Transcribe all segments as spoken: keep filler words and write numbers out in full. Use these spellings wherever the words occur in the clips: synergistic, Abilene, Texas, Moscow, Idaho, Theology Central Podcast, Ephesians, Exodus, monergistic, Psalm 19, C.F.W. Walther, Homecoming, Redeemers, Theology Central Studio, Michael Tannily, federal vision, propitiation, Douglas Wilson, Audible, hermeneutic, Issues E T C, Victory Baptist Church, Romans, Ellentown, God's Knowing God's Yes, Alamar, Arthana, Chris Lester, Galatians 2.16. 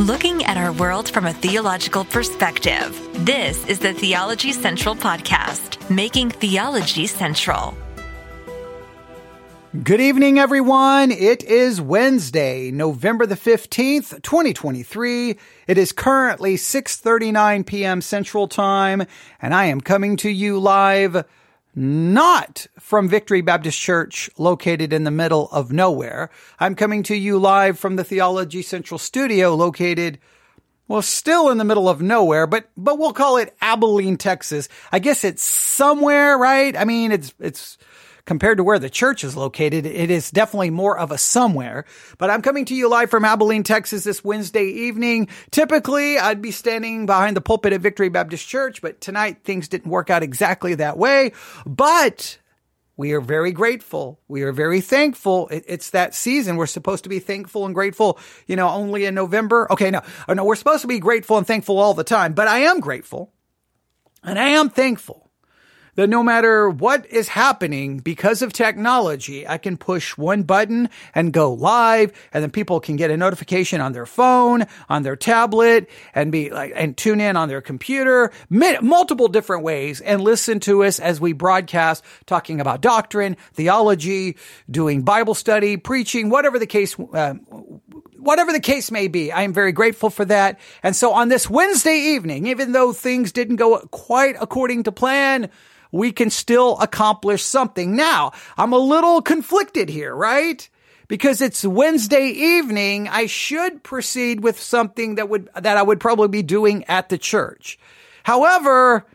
looking at our world from a theological perspective. This is the Theology Central Podcast, making theology central. Good evening, everyone. It is Wednesday, November the fifteenth, twenty twenty-three. It is currently six thirty-nine p.m. Central Time, and I am coming to you live not from Victory Baptist Church located in the middle of nowhere. I'm coming to you live from the Theology Central Studio located, well, still in the middle of nowhere, but but we'll call it Abilene, Texas. I guess it's somewhere, right? I mean, it's it's compared to where the church is located, it is definitely more of a somewhere. But I'm coming to you live from Abilene, Texas this Wednesday evening. Typically, I'd be standing behind the pulpit at Victory Baptist Church, but tonight things didn't work out exactly that way. But we are very grateful. We are very thankful. It's that season. We're supposed to be thankful and grateful, you know, only in November. Okay, no, no, we're supposed to be grateful and thankful all the time, but I am grateful and I am thankful that no matter what is happening because of technology, I can push one button and go live, and then people can get a notification on their phone, on their tablet, and be like, and tune in on their computer, multiple different ways, and listen to us as we broadcast, talking about doctrine, theology, doing Bible study, preaching, whatever the case. Uh, Whatever the case may be, I am very grateful for that. And so on this Wednesday evening, even though things didn't go quite according to plan, we can still accomplish something. Now, I'm a little conflicted here, right? Because it's Wednesday evening, I should proceed with something that would that I would probably be doing at the church. However,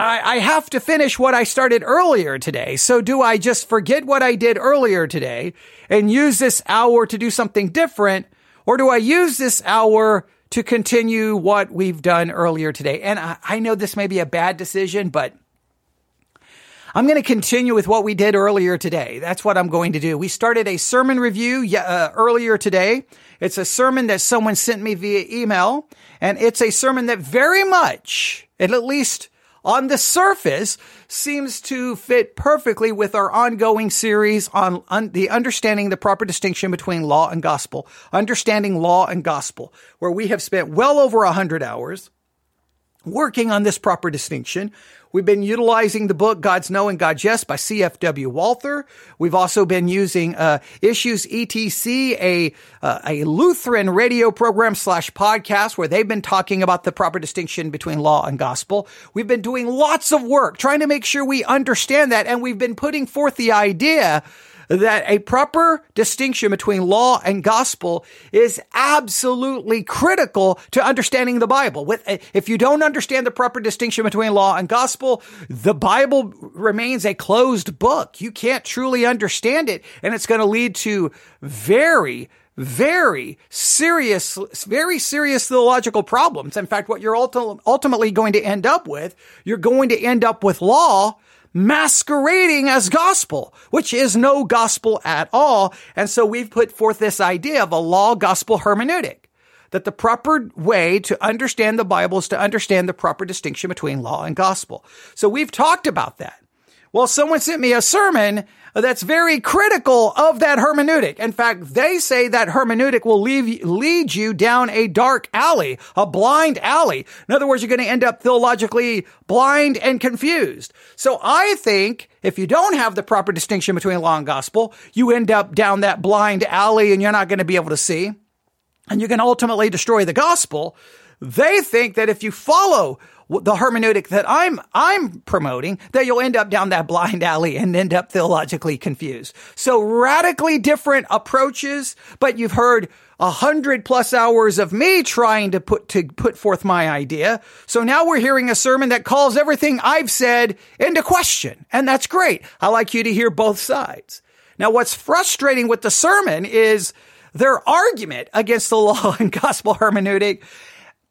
I, I have to finish what I started earlier today. So do I just forget what I did earlier today and use this hour to do something different? Or do I use this hour to continue what we've done earlier today? And I, I know this may be a bad decision, but I'm going to continue with what we did earlier today. That's what I'm going to do. We started a sermon review uh, earlier today. It's a sermon that someone sent me via email. And it's a sermon that very much, at least on the surface, seems to fit perfectly with our ongoing series on un- the understanding the proper distinction between law and gospel, understanding law and gospel, where we have spent well over one hundred hours working on this proper distinction. We've been utilizing the book God's Knowing God's Yes by C F W Walther. We've also been using uh, Issues E T C, a uh, a Lutheran radio program slash podcast where they've been talking about the proper distinction between law and gospel. We've been doing lots of work trying to make sure we understand that, and we've been putting forth the idea that a proper distinction between law and gospel is absolutely critical to understanding the Bible. With, if you don't understand the proper distinction between law and gospel, the Bible remains a closed book. You can't truly understand it, and it's going to lead to very Very serious, very serious theological problems. In fact, what you're ulti- ultimately going to end up with, you're going to end up with law masquerading as gospel, which is no gospel at all. And so we've put forth this idea of a law-gospel hermeneutic, that the proper way to understand the Bible is to understand the proper distinction between law and gospel. So we've talked about that. Well, someone sent me a sermon that's very critical of that hermeneutic. In fact, they say that hermeneutic will leave, lead you down a dark alley, a blind alley. In other words, you're going to end up theologically blind and confused. So I think if you don't have the proper distinction between law and gospel, you end up down that blind alley and you're not going to be able to see, and you're going to ultimately destroy the gospel. They think that if you follow the hermeneutic that I'm I'm promoting, that you'll end up down that blind alley and end up theologically confused. So radically different approaches, but you've heard a hundred plus hours of me trying to put to put forth my idea. So now we're hearing a sermon that calls everything I've said into question, and that's great. I like you to hear both sides. Now, what's frustrating with the sermon is their argument against the law and gospel hermeneutic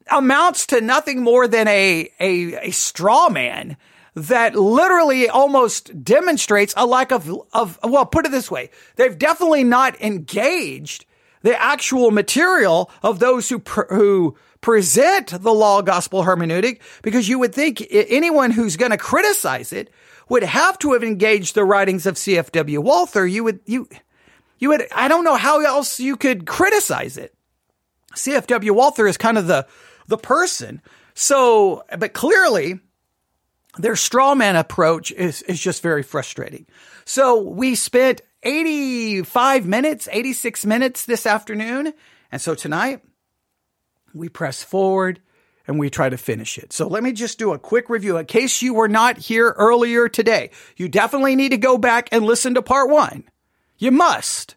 amounts to nothing more than a, a, a straw man that literally almost demonstrates a lack of, of, well, put it this way. They've definitely not engaged the actual material of those who, pr- who present the law gospel hermeneutic, because you would think anyone who's going to criticize it would have to have engaged the writings of C F W Walther. You would, you, you would, I don't know how else you could criticize it. C F W Walther is kind of the the person. So, but clearly, their straw man approach is is just very frustrating. So we spent eighty-five minutes, eighty-six minutes this afternoon. And so tonight, we press forward and we try to finish it. So let me just do a quick review. In case you were not here earlier today, you definitely need to go back and listen to part one. You must.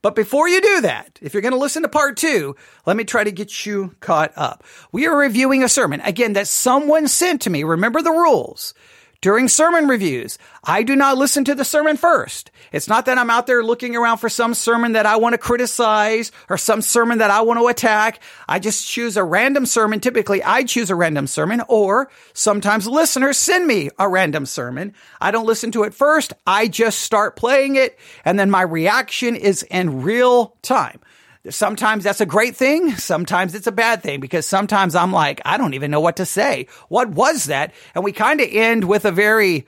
But before you do that, if you're going to listen to part two, let me try to get you caught up. We are reviewing a sermon, again, that someone sent to me. Remember the rules. During sermon reviews, I do not listen to the sermon first. It's not that I'm out there looking around for some sermon that I want to criticize or some sermon that I want to attack. I just choose a random sermon. Typically, I choose a random sermon, or sometimes listeners send me a random sermon. I don't listen to it first. I just start playing it, and then my reaction is in real time. Sometimes that's a great thing. Sometimes it's a bad thing, because sometimes I'm like, I don't even know what to say. What was that? And we kind of end with a very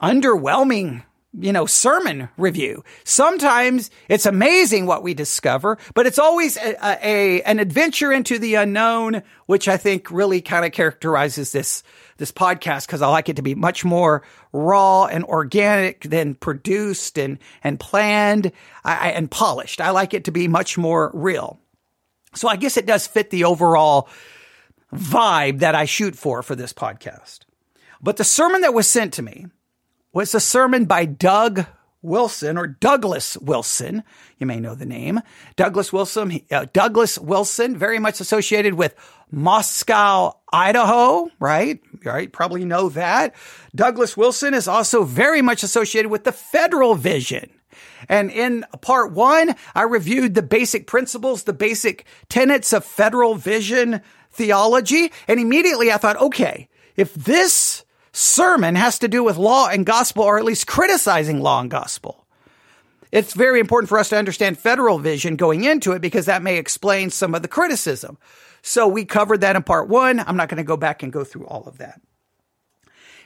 underwhelming, you know, sermon review. Sometimes it's amazing what we discover, but it's always a, a an adventure into the unknown, which I think really kind of characterizes this this podcast, because I like it to be much more raw and organic than produced and and planned I, I, and polished. I like it to be much more real. So I guess it does fit the overall vibe that I shoot for for this podcast. But the sermon that was sent to me was a sermon by Doug Wilson, or Douglas Wilson. You may know the name. Douglas Wilson, uh, Douglas Wilson, very much associated with Moscow, Idaho, right? Right, probably know that. Douglas Wilson is also very much associated with the federal vision. And in part one, I reviewed the basic principles, the basic tenets of federal vision theology. And immediately I thought, okay, if this sermon has to do with law and gospel, or at least criticizing law and gospel, it's very important for us to understand federal vision going into it, because that may explain some of the criticism. So we covered that in part one. I'm not going to go back and go through all of that.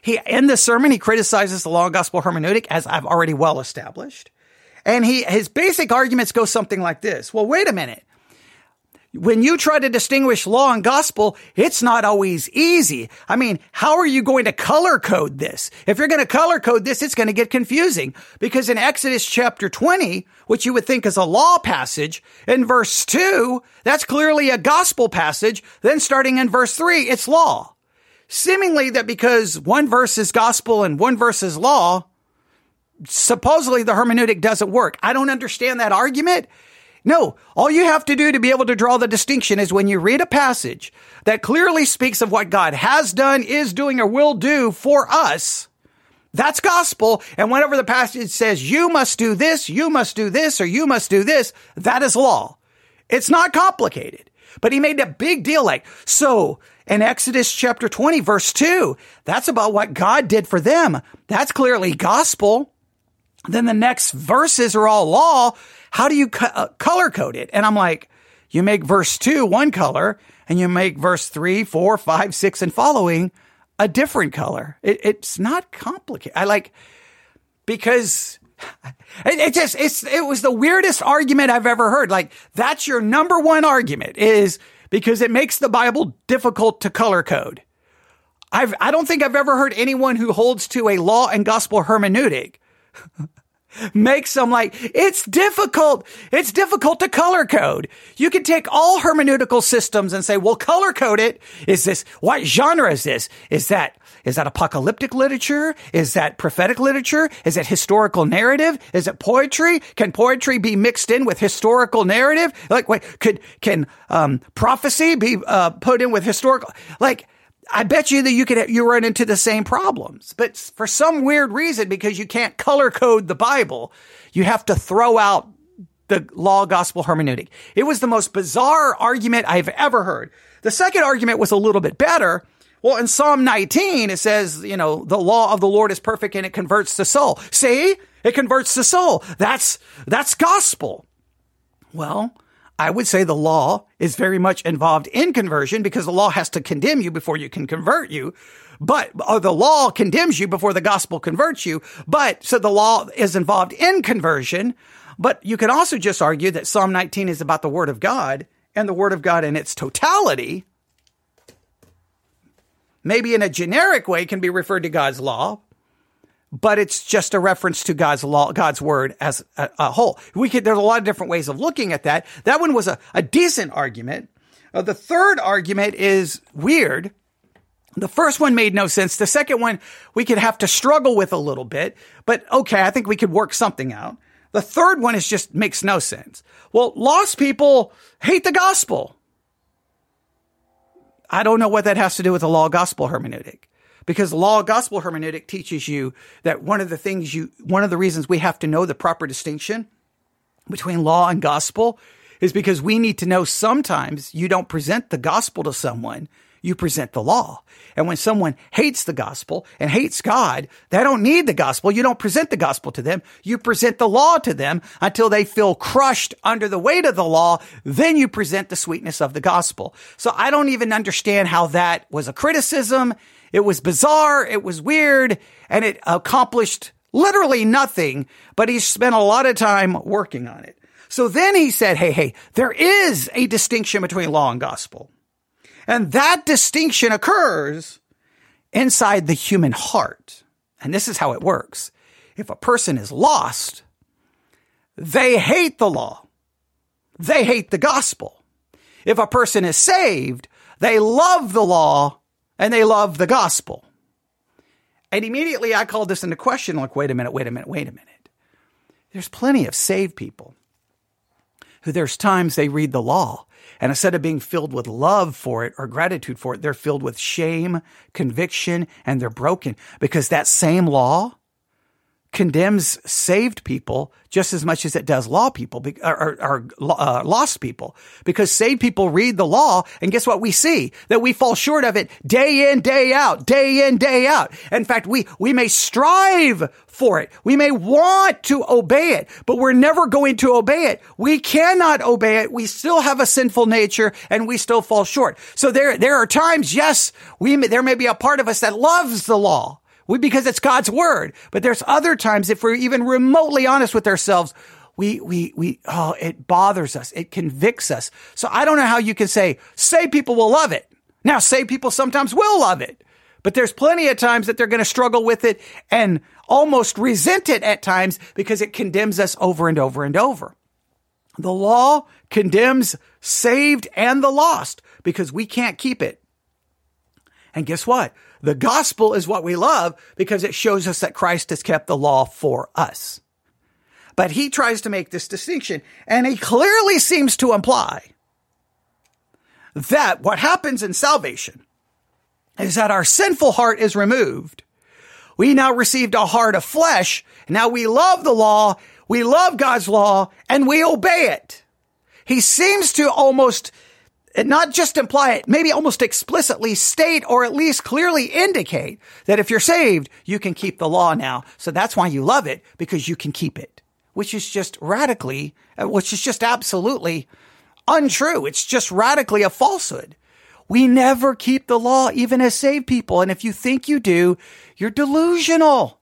He, in the sermon, he criticizes the law and gospel hermeneutic, as I've already well established. And he, his basic arguments go something like this. Well, wait a minute. When you try to distinguish law and gospel, it's not always easy. I mean, how are you going to color code this? If you're going to color code this, it's going to get confusing, because in Exodus chapter twenty, which you would think is a law passage, in verse two, that's clearly a gospel passage. Then starting in verse three, it's law. Seemingly that because one verse is gospel and one verse is law, supposedly the hermeneutic doesn't work. I don't understand that argument. No, all you have to do to be able to draw the distinction is when you read a passage that clearly speaks of what God has done, is doing, or will do for us, that's gospel. And whenever the passage says, you must do this, you must do this, or you must do this, that is law. It's not complicated. But he made a big deal like, so in Exodus chapter twenty, verse two, that's about what God did for them. That's clearly gospel. Then the next verses are all law. How do you co- uh, color code it? And I'm like, you make verse two one color, and you make verse three, four, five, six, and following a different color. It, it's not complicated. I like, because it, it just, it's, it was the weirdest argument I've ever heard. Like, that's your number one argument, is because it makes the Bible difficult to color code. I've, I don't think I've ever heard anyone who holds to a law and gospel hermeneutic makes them like, it's difficult. It's difficult to color code. You can take all hermeneutical systems and say, well, color code it. Is this, what genre is this? Is that, is that apocalyptic literature? Is that prophetic literature? Is it historical narrative? Is it poetry? Can poetry be mixed in with historical narrative? Like, wait, could, can, um, prophecy be, uh, put in with historical? Like, I bet you that you could, you run into the same problems, but for some weird reason, because you can't color code the Bible, you have to throw out the law gospel hermeneutic. It was the most bizarre argument I've ever heard. The second argument was a little bit better. Well, in Psalm nineteen, it says, you know, the law of the Lord is perfect and it converts the soul. See, it converts the soul. That's, that's gospel. Well, I would say the law is very much involved in conversion, because the law has to condemn you before you can convert you. But or the law condemns you before the gospel converts you. But so the law is involved in conversion. But you can also just argue that Psalm nineteen is about the word of God and the Word of God in its totality, maybe in a generic way can be referred to God's law, but it's just a reference to God's law, God's Word as a, a whole. We could, there's a lot of different ways of looking at that. That one was a, a decent argument. Uh, the third argument is weird. The first one made no sense. The second one, we could have to struggle with a little bit, but okay, I think we could work something out. The third one is just makes no sense. Well, lost people hate the gospel. I don't know what that has to do with the law gospel hermeneutic, because the law gospel hermeneutic teaches you that one of the things you, one of the reasons we have to know the proper distinction between law and gospel is because we need to know sometimes you don't present the gospel to someone, you present the law. And when someone hates the gospel and hates God, they don't need the gospel. You don't present the gospel to them. You present the law to them until they feel crushed under the weight of the law. Then you present the sweetness of the gospel. So I don't even understand how that was a criticism. It was bizarre. It was weird. And it accomplished literally nothing, but he spent a lot of time working on it. So then he said, hey, hey, there is a distinction between law and gospel. And that distinction occurs inside the human heart. And this is how it works. If a person is lost, they hate the law. They hate the gospel. If a person is saved, they love the law and they love the gospel. And immediately I called this into question, like, wait a minute, wait a minute, wait a minute. There's plenty of saved people who there's times they read the law, and instead of being filled with love for it or gratitude for it, they're filled with shame, conviction, and they're broken, because that same law condemns saved people just as much as it does law people or, or, or uh, lost people, because saved people read the law. And guess what we see? That we fall short of it day in, day out, day in, day out. In fact, we, we may strive for it. We may want to obey it, but we're never going to obey it. We cannot obey it. We still have a sinful nature and we still fall short. So there, there are times, yes, we, may, there may be a part of us that loves the law, We, because it's God's word. But there's other times, if we're even remotely honest with ourselves, we, we, we, oh, it bothers us. It convicts us. So I don't know how you can say, saved people will love it. Now, saved people sometimes will love it, but there's plenty of times that they're going to struggle with it and almost resent it at times, because it condemns us over and over and over. The law condemns saved and the lost because we can't keep it. And guess what? The gospel is what we love because it shows us that Christ has kept the law for us. But he tries to make this distinction, and he clearly seems to imply that what happens in salvation is that our sinful heart is removed. We now received a heart of flesh. Now we love the law, we love God's law, and we obey it. He seems to almost And not just imply it, maybe almost explicitly state or at least clearly indicate that if you're saved, you can keep the law now. So that's why you love it, because you can keep it, which is just radically, which is just absolutely untrue. It's just radically a falsehood. We never keep the law, even as saved people. And if you think you do, you're delusional.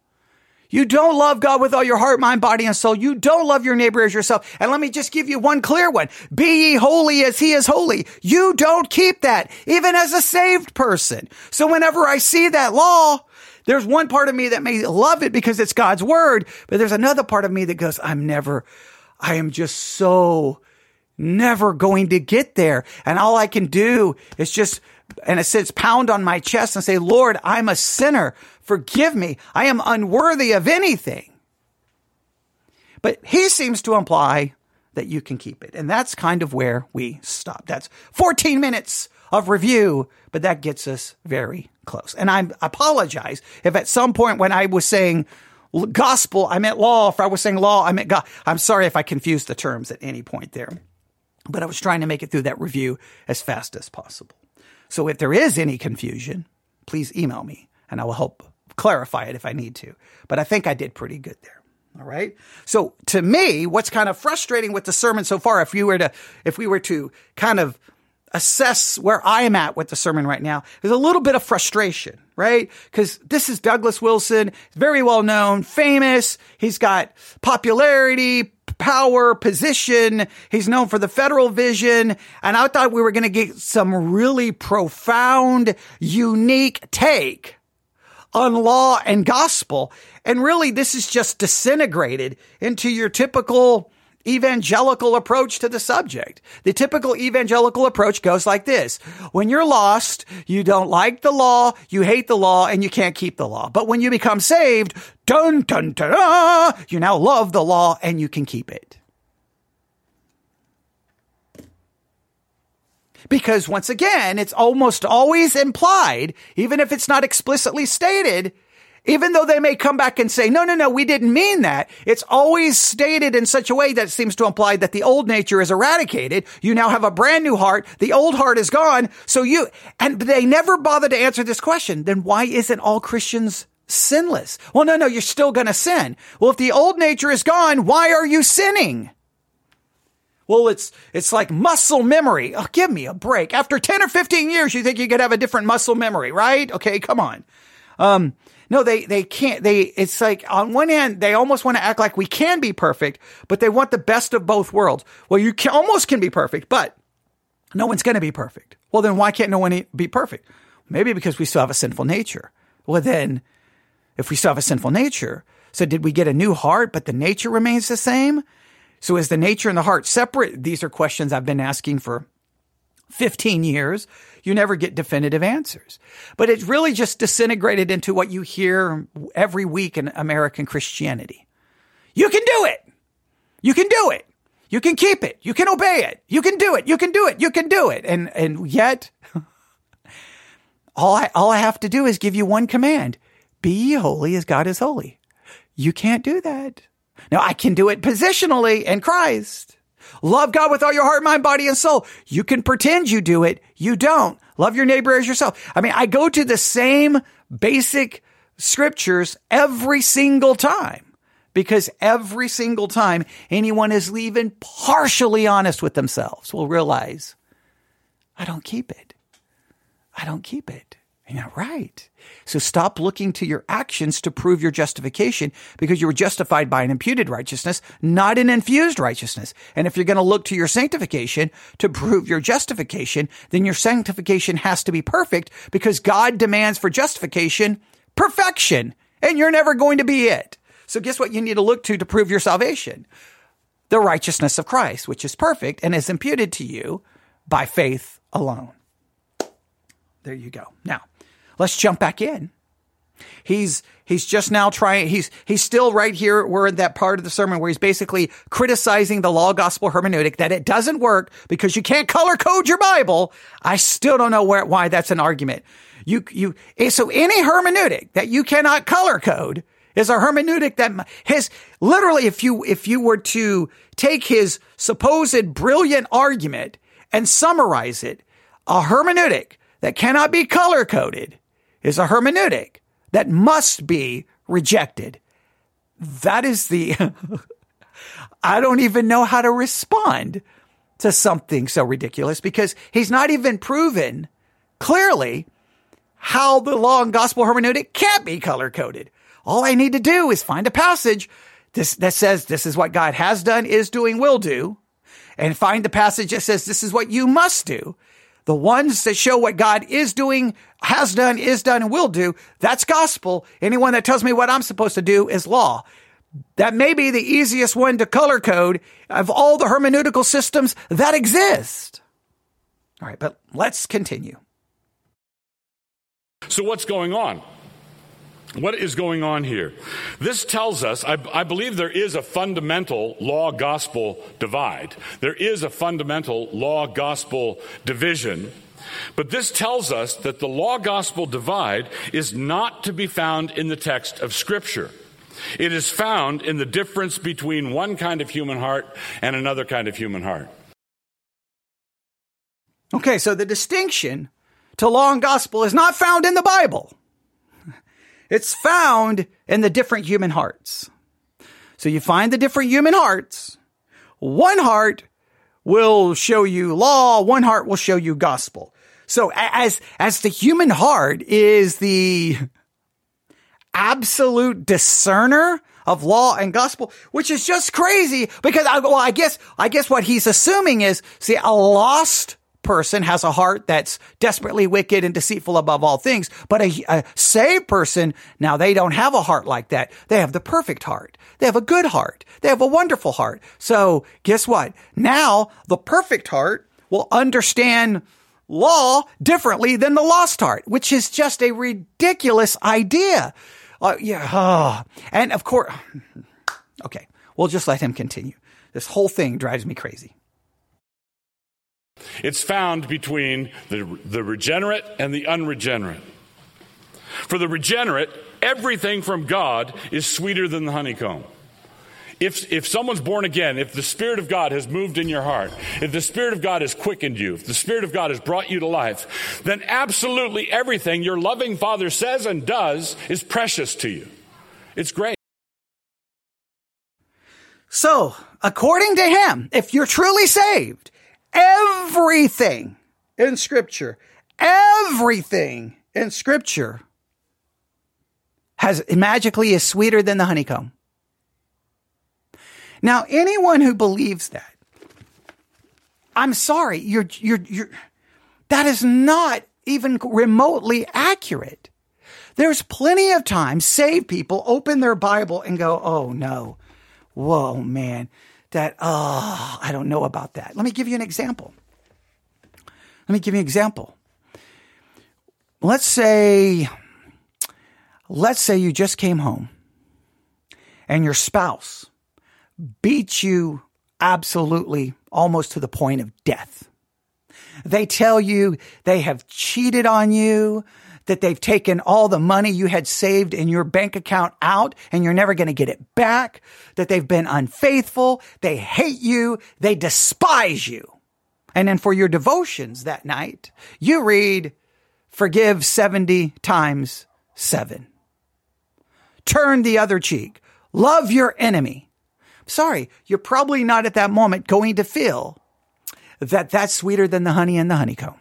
You don't love God with all your heart, mind, body, and soul. You don't love your neighbor as yourself. And let me just give you one clear one. Be ye holy as he is holy. You don't keep that, even as a saved person. So whenever I see that law, there's one part of me that may love it because it's God's word, but there's another part of me that goes, I'm never, I am just so never going to get there. And all I can do is just, in a sense, pound on my chest and say, Lord, I'm a sinner. Forgive me. I am unworthy of anything. But he seems to imply that you can keep it. And that's kind of where we stop. That's fourteen minutes of review, but that gets us very close. And I apologize if at some point when I was saying gospel, I meant law. If I was saying law, I meant God. I'm sorry if I confused the terms at any point there. But I was trying to make it through that review as fast as possible. So if there is any confusion, please email me and I will help clarify it if I need to. But I think I did pretty good there. All right. So to me, what's kind of frustrating with the sermon so far, if you were to, if we were to kind of assess where I am at with the sermon right now, there's a little bit of frustration, right? Because this is Douglas Wilson, very well known, famous. He's got popularity, power, position. He's known for the federal vision. And I thought we were going to get some really profound, unique take on law and gospel. And really, this is just disintegrated into your typical evangelical approach to the subject. The typical evangelical approach goes like this. When you're lost, you don't like the law, you hate the law, and you can't keep the law. But when you become saved, dun, dun, dun, dun, you now love the law and you can keep it. Because once again, it's almost always implied, even if it's not explicitly stated, even though they may come back and say, no, no, no, we didn't mean that. It's always stated in such a way that it seems to imply that the old nature is eradicated. You now have a brand new heart. The old heart is gone. So you, and they never bother to answer this question. Then why isn't all Christians sinless? Well, no, no, you're still going to sin. Well, if the old nature is gone, why are you sinning? Well, it's it's like muscle memory. Oh, give me a break. After ten or fifteen years, you think you could have a different muscle memory, right? Okay, come on. Um, no, they, they can't. They, it's like on one hand, they almost want to act like we can be perfect, but they want the best of both worlds. Well, you can, almost can be perfect, but no one's going to be perfect. Well, then why can't no one be perfect? Maybe because we still have a sinful nature. Well, then if we still have a sinful nature, so did we get a new heart, but the nature remains the same? So is the nature and the heart separate? These are questions I've been asking for fifteen years. You never get definitive answers. But it's really just disintegrated into what you hear every week in American Christianity. You can do it. You can do it. You can keep it. You can obey it. You can do it. You can do it. You can do it. And and yet, all I, all I have to do is give you one command. Be ye holy as God is holy. You can't do that. Now, I can do it positionally in Christ. Love God with all your heart, mind, body, and soul. You can pretend you do it. You don't. Love your neighbor as yourself. I mean, I go to the same basic scriptures every single time because every single time anyone is even partially honest with themselves will realize, I don't keep it. I don't keep it. You're not right. So stop looking to your actions to prove your justification because you were justified by an imputed righteousness, not an infused righteousness. And if you're going to look to your sanctification to prove your justification, then your sanctification has to be perfect because God demands for justification perfection, and you're never going to be it. So guess what you need to look to to prove your salvation? The righteousness of Christ, which is perfect and is imputed to you by faith alone. There you go. Now, let's jump back in. He's he's just now trying, he's he's still right here, we're in that part of the sermon where he's basically criticizing the law gospel hermeneutic, that it doesn't work because you can't color code your Bible. I still don't know where, why that's an argument. You you so any hermeneutic that you cannot color code is a hermeneutic that his literally if you if you were to take his supposed brilliant argument and summarize it, a hermeneutic that cannot be color-coded is a hermeneutic that must be rejected. That is the, I don't even know how to respond to something so ridiculous because he's not even proven clearly how the law and gospel hermeneutic can't be color-coded. All I need to do is find a passage that says this is what God has done, is doing, will do, and find the passage that says this is what you must do. The ones that show what God is doing, has done, is done, and will do, that's gospel. Anyone that tells me what I'm supposed to do is law. That may be the easiest one to color code of all the hermeneutical systems that exist. All right, but let's continue. So what's going on? What is going on here? This tells us, I, I believe there is a fundamental law-gospel divide. There is a fundamental law-gospel division. But this tells us that the law-gospel divide is not to be found in the text of Scripture. It is found in the difference between one kind of human heart and another kind of human heart. Okay, so the distinction to law and gospel is not found in the Bible. It's found in the different human hearts. So you find the different human hearts. One heart will show you law. One heart will show you gospel. So as, as the human heart is the absolute discerner of law and gospel, which is just crazy because I, well, I guess, I guess what he's assuming is, see, a lost person has a heart that's desperately wicked and deceitful above all things, but a, a saved person, now they don't have a heart like that. They have the perfect heart. They have a good heart. They have a wonderful heart. So guess what? Now the perfect heart will understand law differently than the lost heart, which is just a ridiculous idea. Uh, yeah, oh. And of course, okay, we'll just let him continue. This whole thing drives me crazy. It's found between the, the regenerate and the unregenerate. For the regenerate, everything from God is sweeter than the honeycomb. If if someone's born again, if the Spirit of God has moved in your heart, if the Spirit of God has quickened you, if the Spirit of God has brought you to life, then absolutely everything your loving Father says and does is precious to you. It's great. So, according to him, if you're truly saved, everything in Scripture, everything in Scripture has magically is sweeter than the honeycomb. Now, anyone who believes that, I'm sorry, you're, you're, you're, that is not even remotely accurate. There's plenty of times saved people open their Bible and go, oh no, whoa, man, that, oh, I don't know about that. Let me give you an example. Let me give you an example. Let's say, let's say you just came home and your spouse beat you absolutely almost to the point of death. They tell you they have cheated on you, that they've taken all the money you had saved in your bank account out and you're never going to get it back, that they've been unfaithful, they hate you, they despise you. And then for your devotions that night, you read, forgive seventy times seven. Turn the other cheek. Love your enemy. Sorry, you're probably not at that moment going to feel that that's sweeter than the honey and the honeycomb.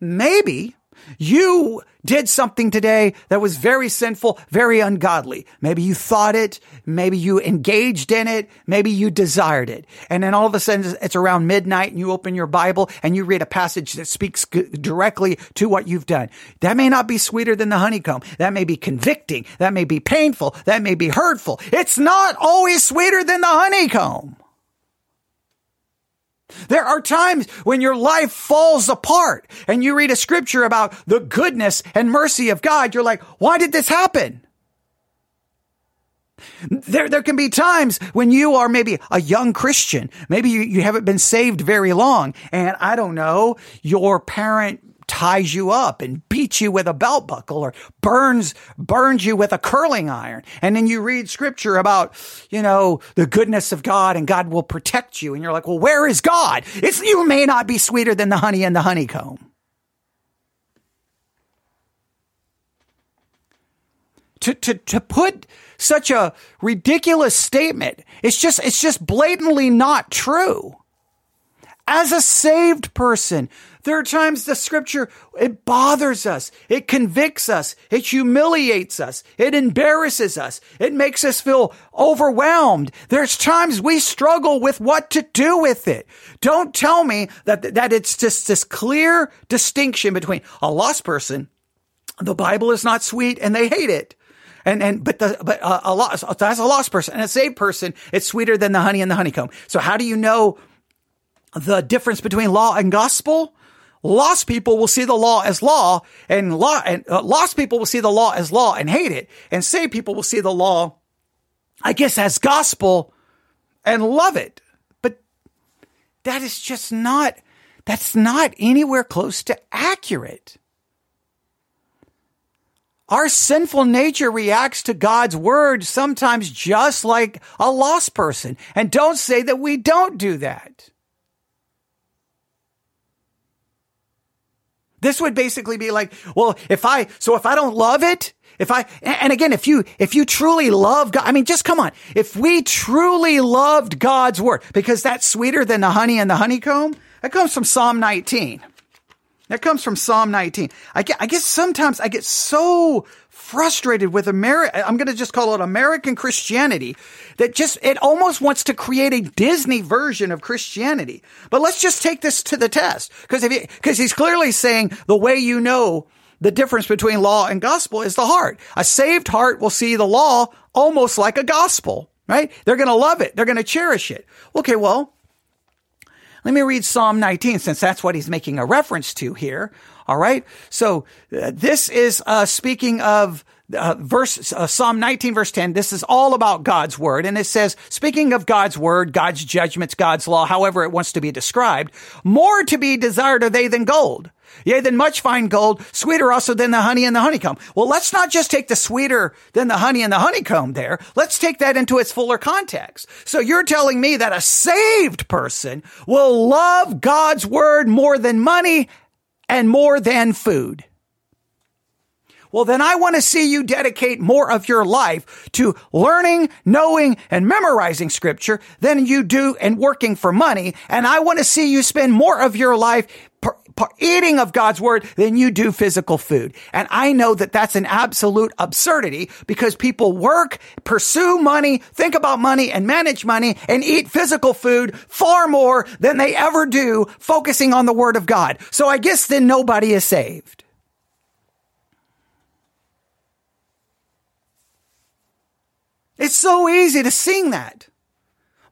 Maybe you did something today that was very sinful, very ungodly. Maybe you thought it. Maybe you engaged in it. Maybe you desired it. And then all of a sudden it's around midnight and you open your Bible and you read a passage that speaks directly to what you've done. That may not be sweeter than the honeycomb. That may be convicting. That may be painful. That may be hurtful. It's not always sweeter than the honeycomb. There are times when your life falls apart and you read a scripture about the goodness and mercy of God. You're like, why did this happen? There, there can be times when you are maybe a young Christian. Maybe you, you haven't been saved very long. And I don't know, your parent ties you up and beats you with a belt buckle or burns, burns you with a curling iron. And then you read scripture about, you know, the goodness of God and God will protect you. And you're like, well, where is God? It's, you may not be sweeter than the honey and the honeycomb. To, to, to put such a ridiculous statement, it's just, it's just blatantly not true. As a saved person, there are times the scripture, it bothers us, it convicts us, it humiliates us, it embarrasses us, it makes us feel overwhelmed. There's times we struggle with what to do with it. Don't tell me that, that it's just this clear distinction between a lost person, the Bible is not sweet and they hate it. And, and, but the, but a, a lost, that's a lost person and a saved person, it's sweeter than the honey and the honeycomb. So how do you know the difference between law and gospel? Lost people will see the law as law, and law, and uh, lost people will see the law as law and hate it, and saved people will see the law, I guess, as gospel and love it. But that is just not, that's not anywhere close to accurate. Our sinful nature reacts to God's word sometimes just like a lost person, and don't say that we don't do that. This would basically be like, well, if I, so if I don't love it, if I, and again, if you, if you truly love God, I mean, just come on. If we truly loved God's word, because that's sweeter than the honey and the honeycomb, that comes from Psalm nineteen. That comes from Psalm nineteen. I get, I guess sometimes I get so frustrated with America. I'm going to just call it American Christianity, that just, it almost wants to create a Disney version of Christianity. But let's just take this to the test, because if you, because he's clearly saying the way you know the difference between law and gospel is the heart. A saved heart will see the law almost like a gospel, right? They're going to love it. They're going to cherish it. Okay, well, let me read Psalm nineteen, since that's what he's making a reference to here. All right. So uh, this is uh, speaking of uh, verse uh, Psalm nineteen, verse ten. This is all about God's word. And it says, speaking of God's word, God's judgments, God's law, however it wants to be described, more to be desired are they than gold. Yea, than much fine gold, sweeter also than the honey and the honeycomb. Well, let's not just take the sweeter than the honey and the honeycomb there. Let's take that into its fuller context. So you're telling me that a saved person will love God's word more than money and more than food. Well, then I want to see you dedicate more of your life to learning, knowing, and memorizing scripture than you do in working for money. And I want to see you spend more of your life eating of God's word than you do physical food. And I know that that's an absolute absurdity, because people work, pursue money, think about money, and manage money, and eat physical food far more than they ever do focusing on the word of God. So I guess then nobody is saved. It's so easy to sing that.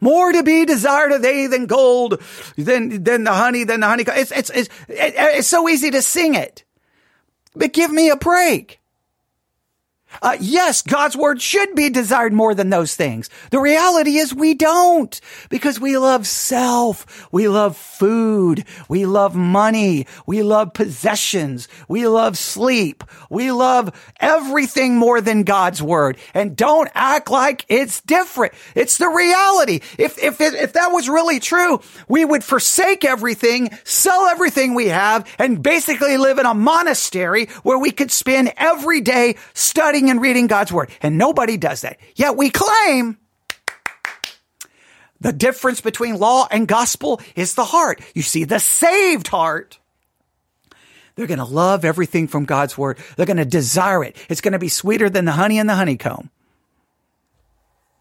More to be desired are they than gold, than than the honey, than the honeycomb. It's it's it's it's so easy to sing it, but give me a break. Uh, yes, God's word should be desired more than those things. The reality is we don't, because we love self, we love food, we love money, we love possessions, we love sleep, we love everything more than God's word. And don't act like it's different. It's the reality. If if if that was really true, we would forsake everything, sell everything we have, and basically live in a monastery where we could spend every day studying and reading God's word. And nobody does that. Yet we claim the difference between law and gospel is the heart. You see, the saved heart, they're going to love everything from God's word. They're going to desire it. It's going to be sweeter than the honey and the honeycomb.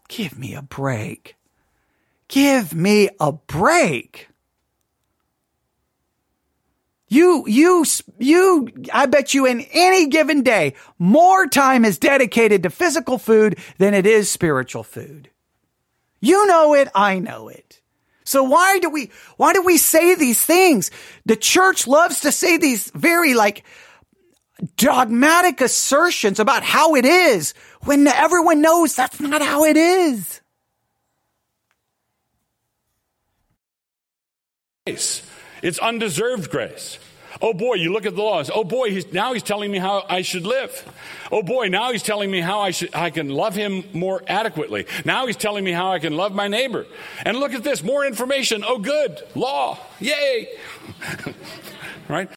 Give me a break. Give me a break. You, you, you, I bet you in any given day, more time is dedicated to physical food than it is spiritual food. You know it. I know it. So why do we, why do we say these things? The church loves to say these very like dogmatic assertions about how it is when everyone knows that's not how it is. Nice. It's undeserved grace. Oh boy, you look at the laws. Oh boy, he's, now he's telling me how I should live. Oh boy, now he's telling me how I should, I can love him more adequately. Now he's telling me how I can love my neighbor. And look at this, more information. Oh good, law, yay. Right?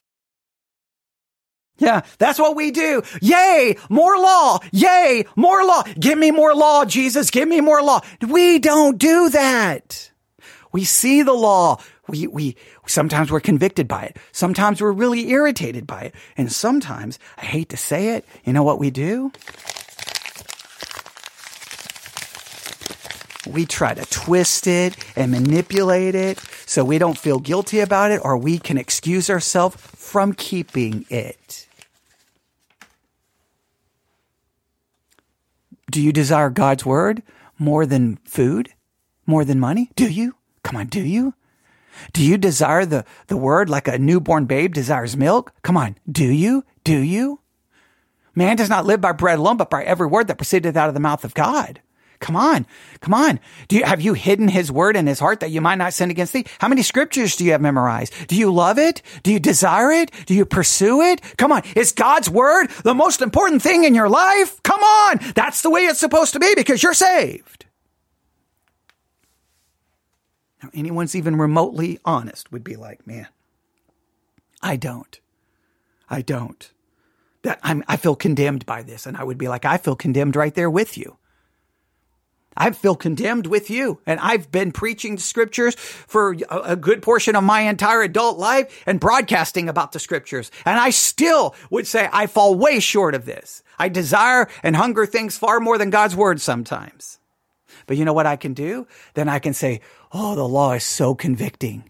Yeah, that's what we do. Yay, more law. Yay, more law. Give me more law, Jesus. Give me more law. We don't do that. We see the law. We, we, sometimes we're convicted by it. Sometimes we're really irritated by it. And sometimes, I hate to say it, you know what we do? We try to twist it and manipulate it so we don't feel guilty about it, or we can excuse ourselves from keeping it. Do you desire God's word more than food? More than money? Do you? Come on, do you? Do you desire the, the word like a newborn babe desires milk? Come on, do you? Do you? Man does not live by bread alone, but by every word that proceedeth out of the mouth of God. Come on, come on. Do you, have you hidden his word in his heart that you might not sin against thee? How many scriptures do you have memorized? Do you love it? Do you desire it? Do you pursue it? Come on. Is God's word the most important thing in your life? Come on. That's the way it's supposed to be, because you're saved. Now, anyone's even remotely honest would be like, man, I don't. I don't. That I'm, I feel condemned by this. And I would be like, I feel condemned right there with you. I feel condemned with you. And I've been preaching the scriptures for a, a good portion of my entire adult life and broadcasting about the scriptures. And I still would say I fall way short of this. I desire and hunger things far more than God's word sometimes. But you know what I can do? Then I can say, oh, the law is so convicting.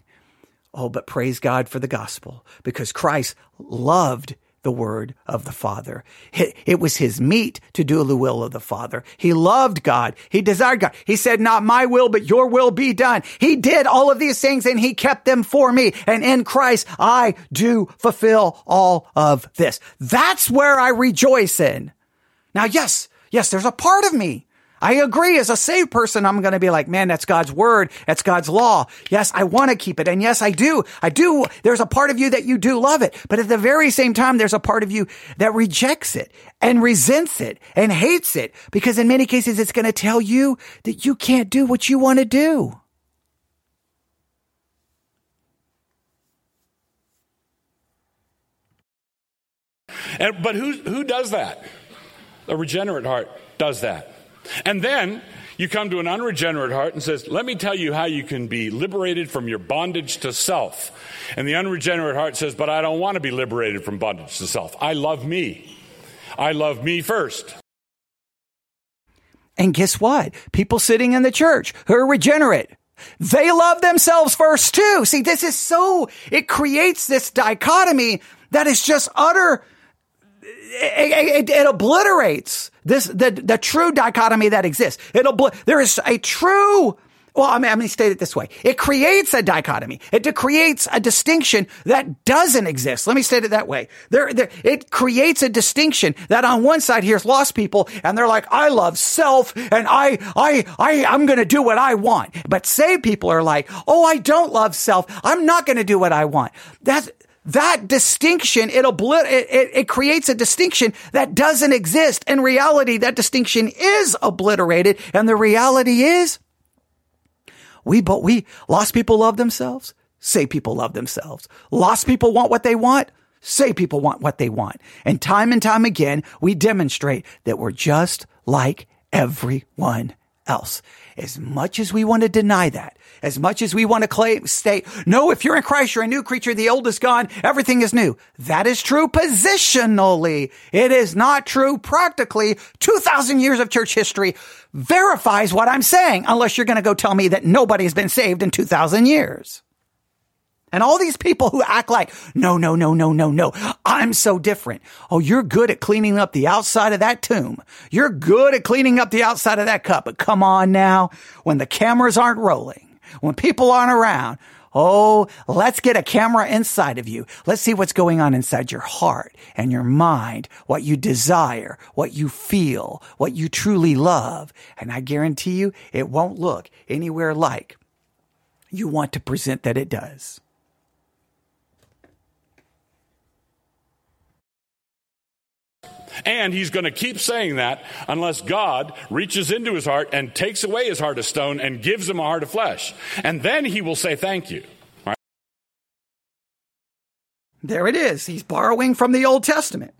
Oh, but praise God for the gospel, because Christ loved the word of the Father. It was his meat to do the will of the Father. He loved God. He desired God. He said, not my will, but your will be done. He did all of these things and he kept them for me. And in Christ, I do fulfill all of this. That's where I rejoice in. Now, yes, yes, there's a part of me. I agree. As a saved person, I'm going to be like, man, that's God's word. That's God's law. Yes, I want to keep it. And yes, I do. I do. There's a part of you that you do love it. But at the very same time, there's a part of you that rejects it and resents it and hates it, because in many cases, it's going to tell you that you can't do what you want to do. And, but who, who does that? A regenerate heart does that. And then you come to an unregenerate heart and says, let me tell you how you can be liberated from your bondage to self. And the unregenerate heart says, but I don't want to be liberated from bondage to self. I love me. I love me first. And guess what? People sitting in the church who are regenerate, they love themselves first too. See, this is so, it creates this dichotomy that is just utter, it, it, it obliterates This, the, the true dichotomy that exists. It'll, bl- there is a true, well, I mean, let me state it this way. It creates a dichotomy. It de- creates a distinction that doesn't exist. Let me state it that way. There, there, it creates a distinction that on one side here's lost people and they're like, I love self and I, I, I, I'm going to do what I want. But saved people are like, oh, I don't love self. I'm not going to do what I want. That's, That distinction, it, obli- it, it, it creates a distinction that doesn't exist. In reality, that distinction is obliterated. And the reality is, we but we lost people love themselves. Saved people love themselves. Lost people want what they want. Saved people want what they want. And time and time again, we demonstrate that we're just like everyone else. As much as we want to deny that, as much as we want to claim, state, no, if you're in Christ, you're a new creature, the old is gone, everything is new. That is true positionally. It is not true practically. two thousand years of church history verifies what I'm saying, unless you're going to go tell me that nobody has been saved in two thousand years. And all these people who act like, no, no, no, no, no, no, I'm so different. Oh, you're good at cleaning up the outside of that tomb. You're good at cleaning up the outside of that cup. But come on now, when the cameras aren't rolling, when people aren't around, oh, let's get a camera inside of you. Let's see what's going on inside your heart and your mind, what you desire, what you feel, what you truly love. And I guarantee you, it won't look anywhere like you want to present that it does. And he's going to keep saying that unless God reaches into his heart and takes away his heart of stone and gives him a heart of flesh. And then he will say, thank you. Right? There it is. He's borrowing from the Old Testament.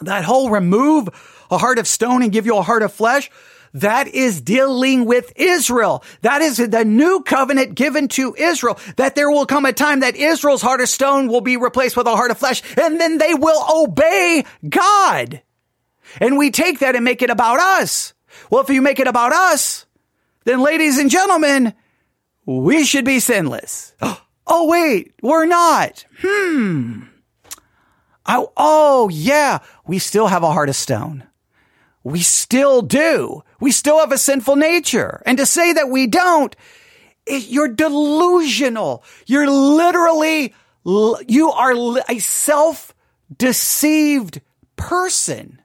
That whole remove a heart of stone and give you a heart of flesh, that is dealing with Israel. That is the new covenant given to Israel, that there will come a time that Israel's heart of stone will be replaced with a heart of flesh, and then they will obey God. And we take that and make it about us. Well, if you make it about us, then ladies and gentlemen, we should be sinless. Oh, wait, we're not. Hmm. Oh, oh, yeah, we still have a heart of stone. We still do. We still have a sinful nature. And to say that we don't, it, you're delusional. You're literally, you are a self-deceived person.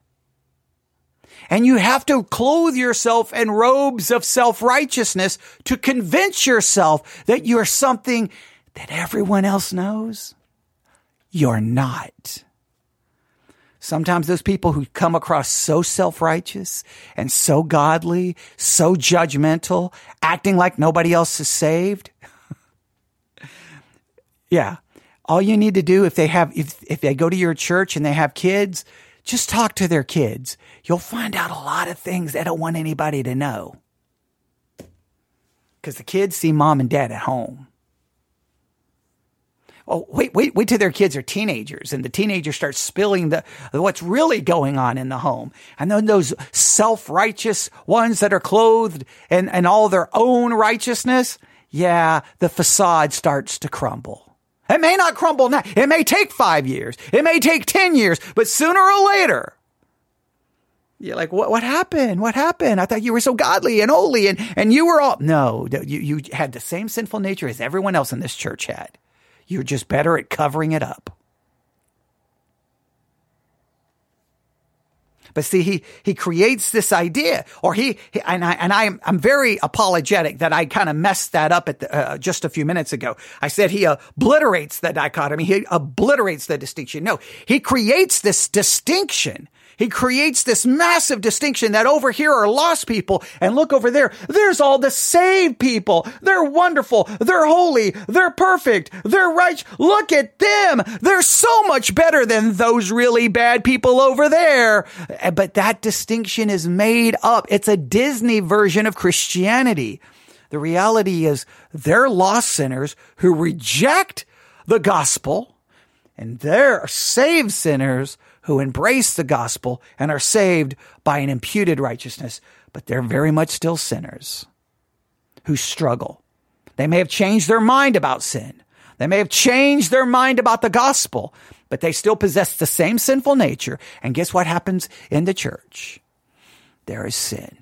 And you have to clothe yourself in robes of self-righteousness to convince yourself that you're something that everyone else knows. You're not. Sometimes those people who come across so self-righteous and so godly, so judgmental, acting like nobody else is saved. Yeah. All you need to do if they have, if, if they go to your church and they have kids, just talk to their kids. You'll find out a lot of things they don't want anybody to know. because the kids see mom and dad at home. Oh, wait, wait, wait till their kids are teenagers and the teenager starts spilling the what's really going on in the home. And then those self-righteous ones that are clothed in, in all their own righteousness, yeah, the facade starts to crumble. It may not crumble now. It may take five years. It may take ten years, but sooner or later, you're like, what, what happened? What happened? I thought you were so godly and holy and, and you were all, no, you, you had the same sinful nature as everyone else in this church had. You're just better at covering it up. But see, he he creates this idea, or he, he and I and I'm I'm very apologetic that I kind of messed that up at the, uh, just a few minutes ago. I said he obliterates the dichotomy, he obliterates the distinction. No, he creates this distinction. He creates this massive distinction that over here are lost people, and look over there, there's all the saved people. They're wonderful. They're holy. They're perfect. They're righteous. Look at them. They're so much better than those really bad people over there. But that distinction is made up. It's a Disney version of Christianity. The reality is they're lost sinners who reject the gospel, and they're saved sinners who embrace the gospel and are saved by an imputed righteousness, but they're very much still sinners who struggle. They may have changed their mind about sin. They may have changed their mind about the gospel, but they still possess the same sinful nature. And guess what happens in the church? There is sin.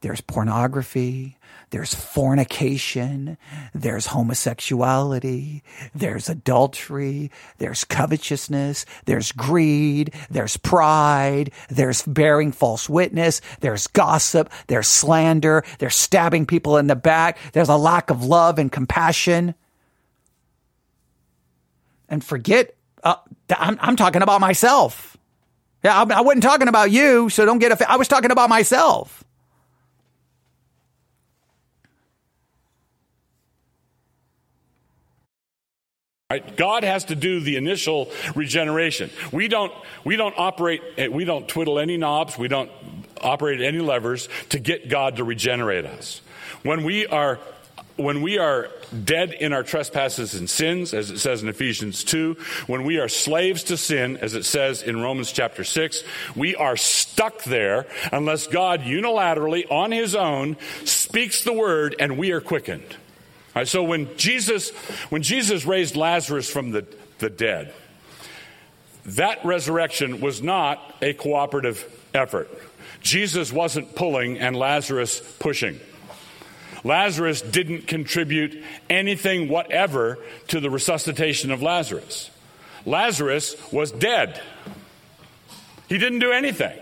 There's pornography. There's fornication. There's homosexuality. There's adultery. There's covetousness. There's greed. There's pride. There's bearing false witness. There's gossip. There's slander. There's stabbing people in the back. There's a lack of love and compassion. And forget, uh, I'm, I'm talking about myself. Yeah, I, I wasn't talking about you, so don't get offended. I was talking about myself. God has to do the initial regeneration. We don't we don't operate, we don't twiddle any knobs, we don't operate any levers to get God to regenerate us. When we are when we are dead in our trespasses and sins, as it says in Ephesians two, when we are slaves to sin, as it says in Romans chapter six, we are stuck there unless God unilaterally on his own speaks the word and we are quickened. All right, so when Jesus when Jesus raised Lazarus from the, the dead, that resurrection was not a cooperative effort. Jesus wasn't pulling and Lazarus pushing. Lazarus didn't contribute anything whatever to the resuscitation of Lazarus. Lazarus was dead. He didn't do anything.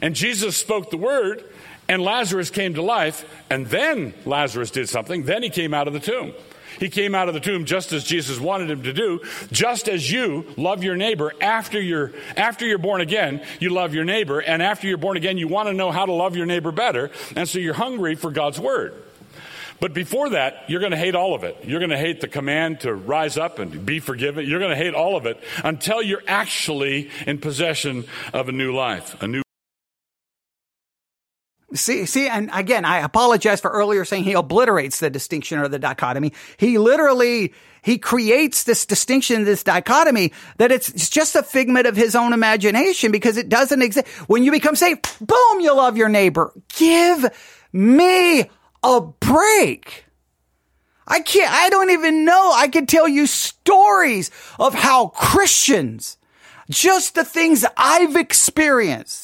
And Jesus spoke the word, and Lazarus came to life, and then Lazarus did something. Then he came out of the tomb. He came out of the tomb just as Jesus wanted him to do, just as you love your neighbor after you're, after you're born again, you love your neighbor, and after you're born again, you want to know how to love your neighbor better, and so you're hungry for God's word. But before that, you're going to hate all of it. You're going to hate the command to rise up and be forgiven. You're going to hate all of it until you're actually in possession of a new life, a new See, see, and again, I apologize for earlier saying he obliterates the distinction or the dichotomy. He literally, he creates this distinction, this dichotomy, that it's, it's just a figment of his own imagination because it doesn't exist. When you become saved, boom, you love your neighbor. Give me a break. I can't, I don't even know. I could tell you stories of how Christians, just the things I've experienced,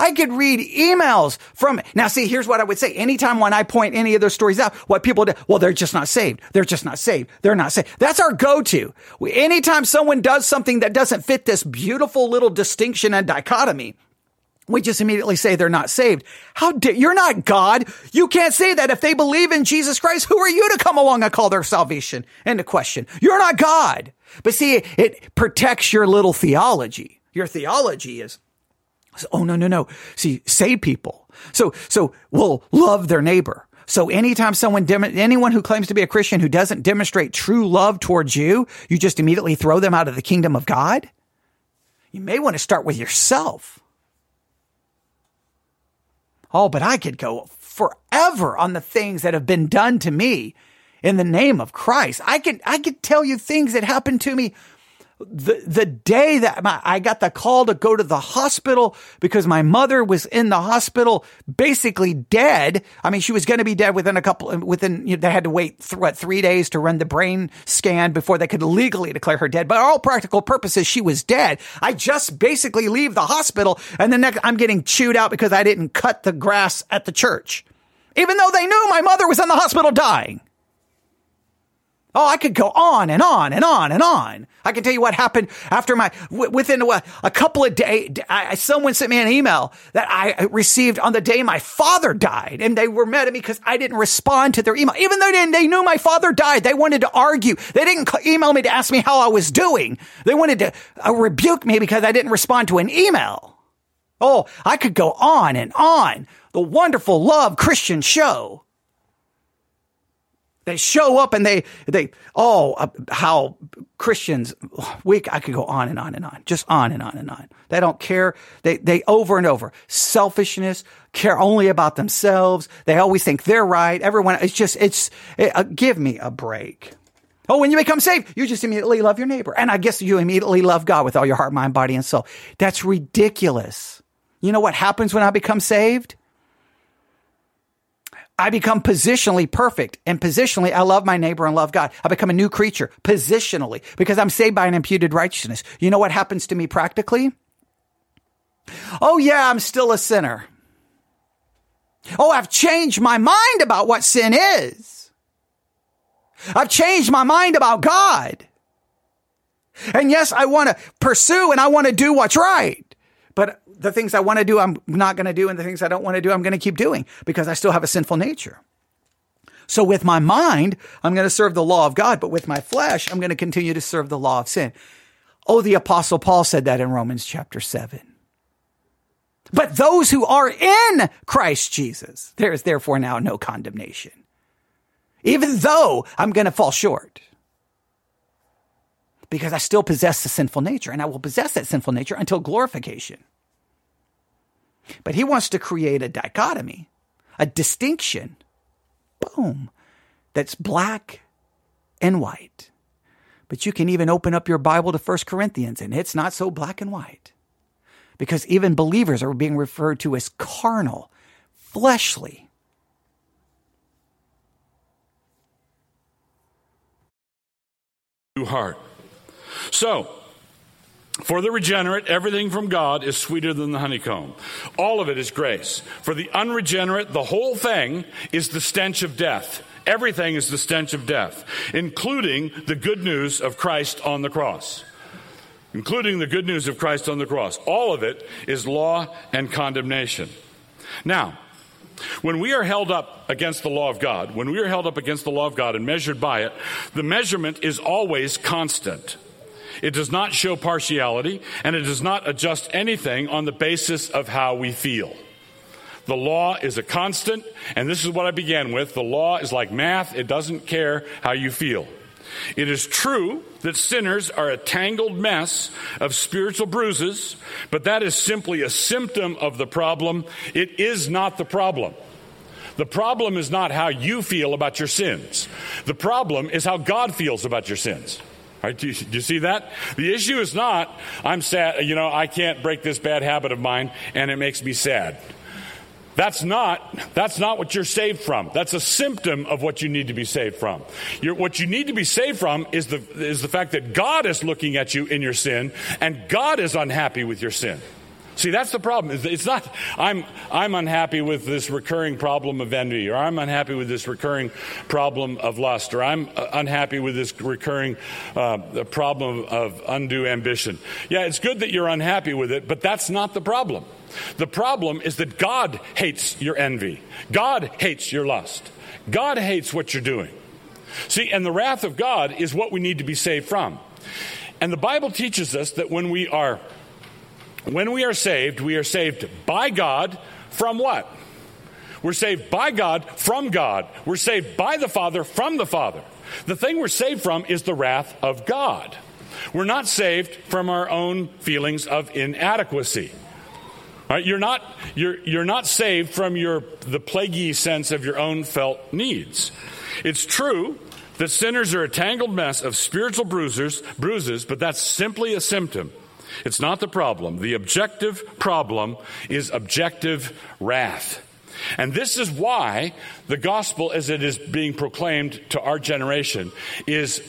I could read emails from, now see, here's what I would say. Anytime when I point any of those stories out, what people do, well, they're just not saved. They're just not saved. They're not saved. That's our go-to. We, anytime someone does something that doesn't fit this beautiful little distinction and dichotomy, we just immediately say they're not saved. How dare, you're not God. You can't say that. If they believe in Jesus Christ, who are you to come along and call their salvation into question? You're not God. But see, it, it protects your little theology. Your theology is, oh, no, no, no. See, saved people. So, so we'll love their neighbor. So anytime someone, dem- anyone who claims to be a Christian who doesn't demonstrate true love towards you, you just immediately throw them out of the kingdom of God. You may want to start with yourself. Oh, but I could go forever on the things that have been done to me in the name of Christ. I could, I could tell you things that happened to me the, the day that my, I got the call to go to the hospital because my mother was in the hospital, basically dead. I mean, she was going to be dead within a couple, within, you know, they had to wait, th- what, three days to run the brain scan before they could legally declare her dead. But all practical purposes, she was dead. I just basically leave the hospital and the next, I'm getting chewed out because I didn't cut the grass at the church, even though they knew my mother was in the hospital dying. Oh, I could go on and on and on and on. I can tell you what happened after my, w- within a, a couple of days, I, someone sent me an email that I received on the day my father died, and they were mad at me because I didn't respond to their email. Even though they, they knew my father died, they wanted to argue. They didn't email me to ask me how I was doing. They wanted to uh, rebuke me because I didn't respond to an email. Oh, I could go on and on. The wonderful Love Christian Show. They show up and they, they, oh, uh, how Christians, we, I could go on and on and on, just on and on and on. They don't care. They, they over and over. Selfishness, care only about themselves. They always think they're right. Everyone, it's just, it's, it, uh, give me a break. Oh, when you become saved, you just immediately love your neighbor. And I guess you immediately love God with all your heart, mind, body, and soul. That's ridiculous. You know what happens when I become saved? I become positionally perfect, and positionally, I love my neighbor and love God. I become a new creature positionally because I'm saved by an imputed righteousness. You know what happens to me practically? Oh, yeah, I'm still a sinner. Oh, I've changed my mind about what sin is. I've changed my mind about God. And yes, I want to pursue and I want to do what's right. But the things I want to do, I'm not going to do. And the things I don't want to do, I'm going to keep doing because I still have a sinful nature. So with my mind, I'm going to serve the law of God. But with my flesh, I'm going to continue to serve the law of sin. Oh, the Apostle Paul said that in Romans chapter seven. But those who are in Christ Jesus, there is therefore now no condemnation. Even though I'm going to fall short. Because I still possess the sinful nature, and I will possess that sinful nature until glorification. But he wants to create a dichotomy, a distinction, boom, that's black and white. But you can even open up your Bible to First Corinthians, and it's not so black and white. Because even believers are being referred to as carnal, fleshly. New heart. So, for the regenerate, everything from God is sweeter than the honeycomb. All of it is grace. For the unregenerate, the whole thing is the stench of death. Everything is the stench of death, including the good news of Christ on the cross. Including the good news of Christ on the cross. All of it is law and condemnation. Now, when we are held up against the law of God, when we are held up against the law of God and measured by it, the measurement is always constant. It does not show partiality, and it does not adjust anything on the basis of how we feel. The law is a constant, and this is what I began with. The law is like math. It doesn't care how you feel. It is true that sinners are a tangled mess of spiritual bruises, but that is simply a symptom of the problem. It is not the problem. The problem is not how you feel about your sins. The problem is how God feels about your sins. Right, do, you, do you see that? The issue is not, I'm sad, you know, I can't break this bad habit of mine, and it makes me sad. That's not, that's not what you're saved from. That's a symptom of what you need to be saved from. You're, what you need to be saved from is the, is the fact that God is looking at you in your sin, and God is unhappy with your sin. See, that's the problem. It's not, I'm I'm unhappy with this recurring problem of envy, or I'm unhappy with this recurring problem of lust, or I'm unhappy with this recurring uh, problem of undue ambition. Yeah, it's good that you're unhappy with it, but that's not the problem. The problem is that God hates your envy. God hates your lust. God hates what you're doing. See, and the wrath of God is what we need to be saved from. And the Bible teaches us that when we are When we are saved, we are saved by God from what? We're saved by God from God. We're saved by the Father from the Father. The thing we're saved from is the wrath of God. We're not saved from our own feelings of inadequacy. All right, you're not you're you're not saved from your the plaguey sense of your own felt needs. It's true that sinners are a tangled mess of spiritual bruisers, bruises, but that's simply a symptom. It's not the problem. The objective problem is objective wrath. And this is why the gospel, as it is being proclaimed to our generation, is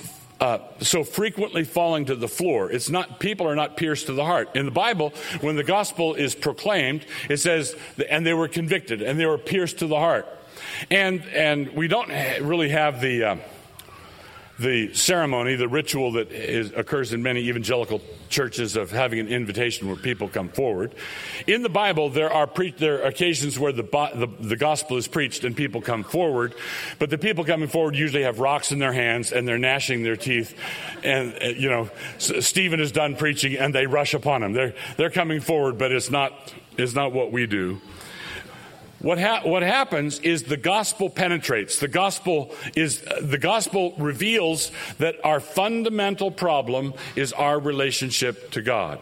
Uh, so frequently falling to the floor. It's not, people are not pierced to the heart. In the Bible, when the gospel is proclaimed, it says, and they were convicted, and they were pierced to the heart. And and we don't really have the uh, the ceremony, the ritual that is, occurs in many evangelical churches of having an invitation where people come forward. In the Bible, there are pre- there are occasions where the, the the gospel is preached and people come forward, but the people coming forward usually have rocks in their hands and they're gnashing their teeth, and you know Stephen is done preaching and they rush upon him. They're they're coming forward, but it's not it's not what we do. What ha- what happens is the gospel penetrates. The gospel is uh, the gospel reveals that our fundamental problem is our relationship to God.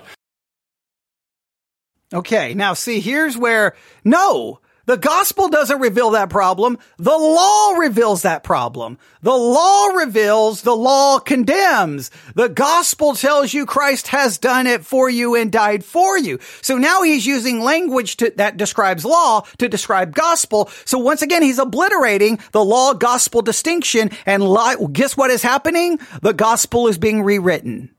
Okay, now see, here's where no, the gospel doesn't reveal that problem. The law reveals that problem. The law reveals, the law condemns. The gospel tells you Christ has done it for you and died for you. So now he's using language to, that describes law to describe gospel. So once again, he's obliterating the law-gospel distinction. And li- guess what is happening? The gospel is being rewritten.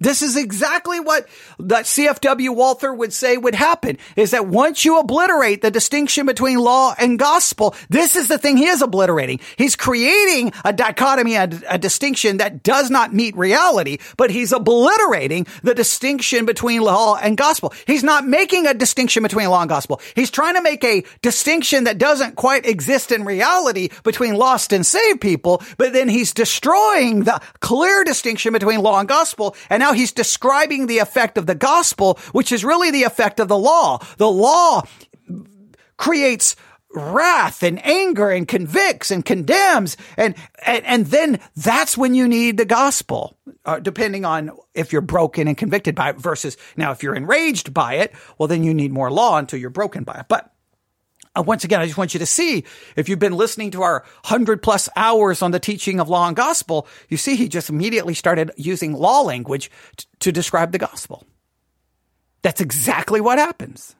This is exactly what that C F W Walther would say would happen, is that once you obliterate the distinction between law and gospel, this is the thing he is obliterating. He's creating a dichotomy, a, a distinction that does not meet reality, but he's obliterating the distinction between law and gospel. He's not making a distinction between law and gospel. He's trying to make a distinction that doesn't quite exist in reality between lost and saved people, but then he's destroying the clear distinction between law and gospel, and now he's describing the effect of the gospel, which is really the effect of the law. The law creates wrath and anger and convicts and condemns. And, and, and then that's when you need the gospel, uh, depending on if you're broken and convicted by it versus now if you're enraged by it, well, then you need more law until you're broken by it. But once again, I just want you to see, if you've been listening to our one hundred plus hours on the teaching of law and gospel, you see he just immediately started using law language t- to describe the gospel. That's exactly what happens.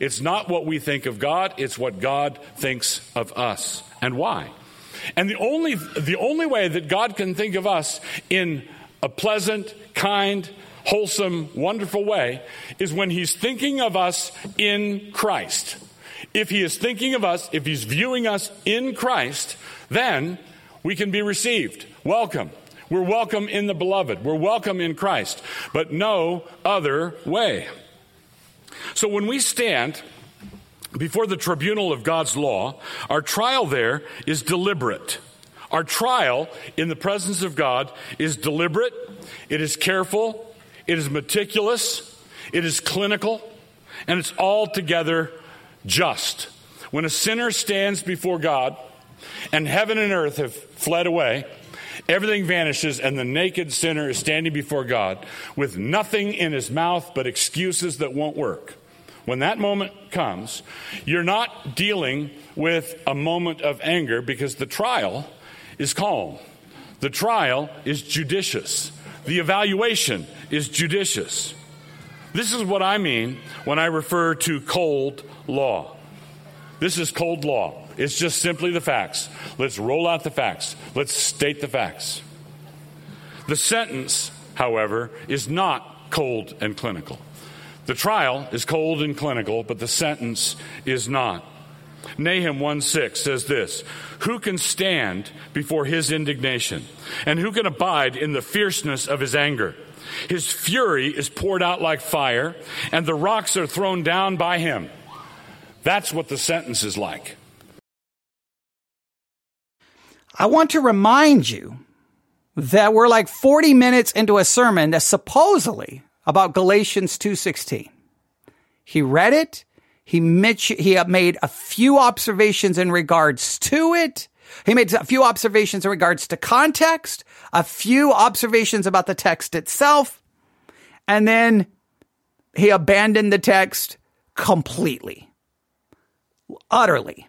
It's not what we think of God, it's what God thinks of us. And why? And the only the only way that God can think of us in a pleasant, kind, wholesome, wonderful way is when he's thinking of us in Christ. If he is thinking of us, if he's viewing us in Christ, then we can be received. Welcome. We're welcome in the beloved. We're welcome in Christ, but no other way. So when we stand before the tribunal of God's law, our trial there is deliberate. Our trial in the presence of God is deliberate. It is careful. It is meticulous, it is clinical, and it's altogether just. When a sinner stands before God and heaven and earth have fled away, everything vanishes and the naked sinner is standing before God with nothing in his mouth but excuses that won't work. When that moment comes, you're not dealing with a moment of anger because the trial is calm. The trial is judicious. The evaluation is judicious. This is what I mean when I refer to cold law. This is cold law. It's just simply the facts. Let's roll out the facts. Let's state the facts. The sentence, however, is not cold and clinical. The trial is cold and clinical, but the sentence is not. Nahum one six says this, "Who can stand before his indignation? And who can abide in the fierceness of his anger? His fury is poured out like fire, and the rocks are thrown down by him." That's what the sentence is like. I want to remind you that we're like forty minutes into a sermon that's supposedly about Galatians two sixteen. He read it. He made a few observations in regards to it. He made a few observations in regards to context, a few observations about the text itself, and then he abandoned the text completely, utterly.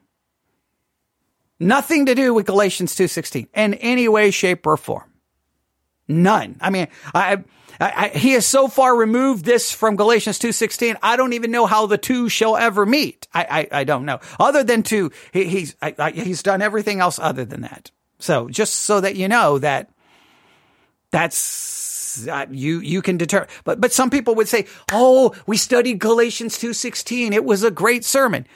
Nothing to do with Galatians two sixteen in any way, shape, or form. None. I mean, I, I, I he has so far removed this from Galatians two sixteen, I don't even know how the two shall ever meet. I, I, I don't know. Other than to, he, he's, I, I, he's done everything else other than that. So just so that you know that that's, uh, you, you can determine. But, but some people would say, oh, we studied Galatians two sixteen. It was a great sermon.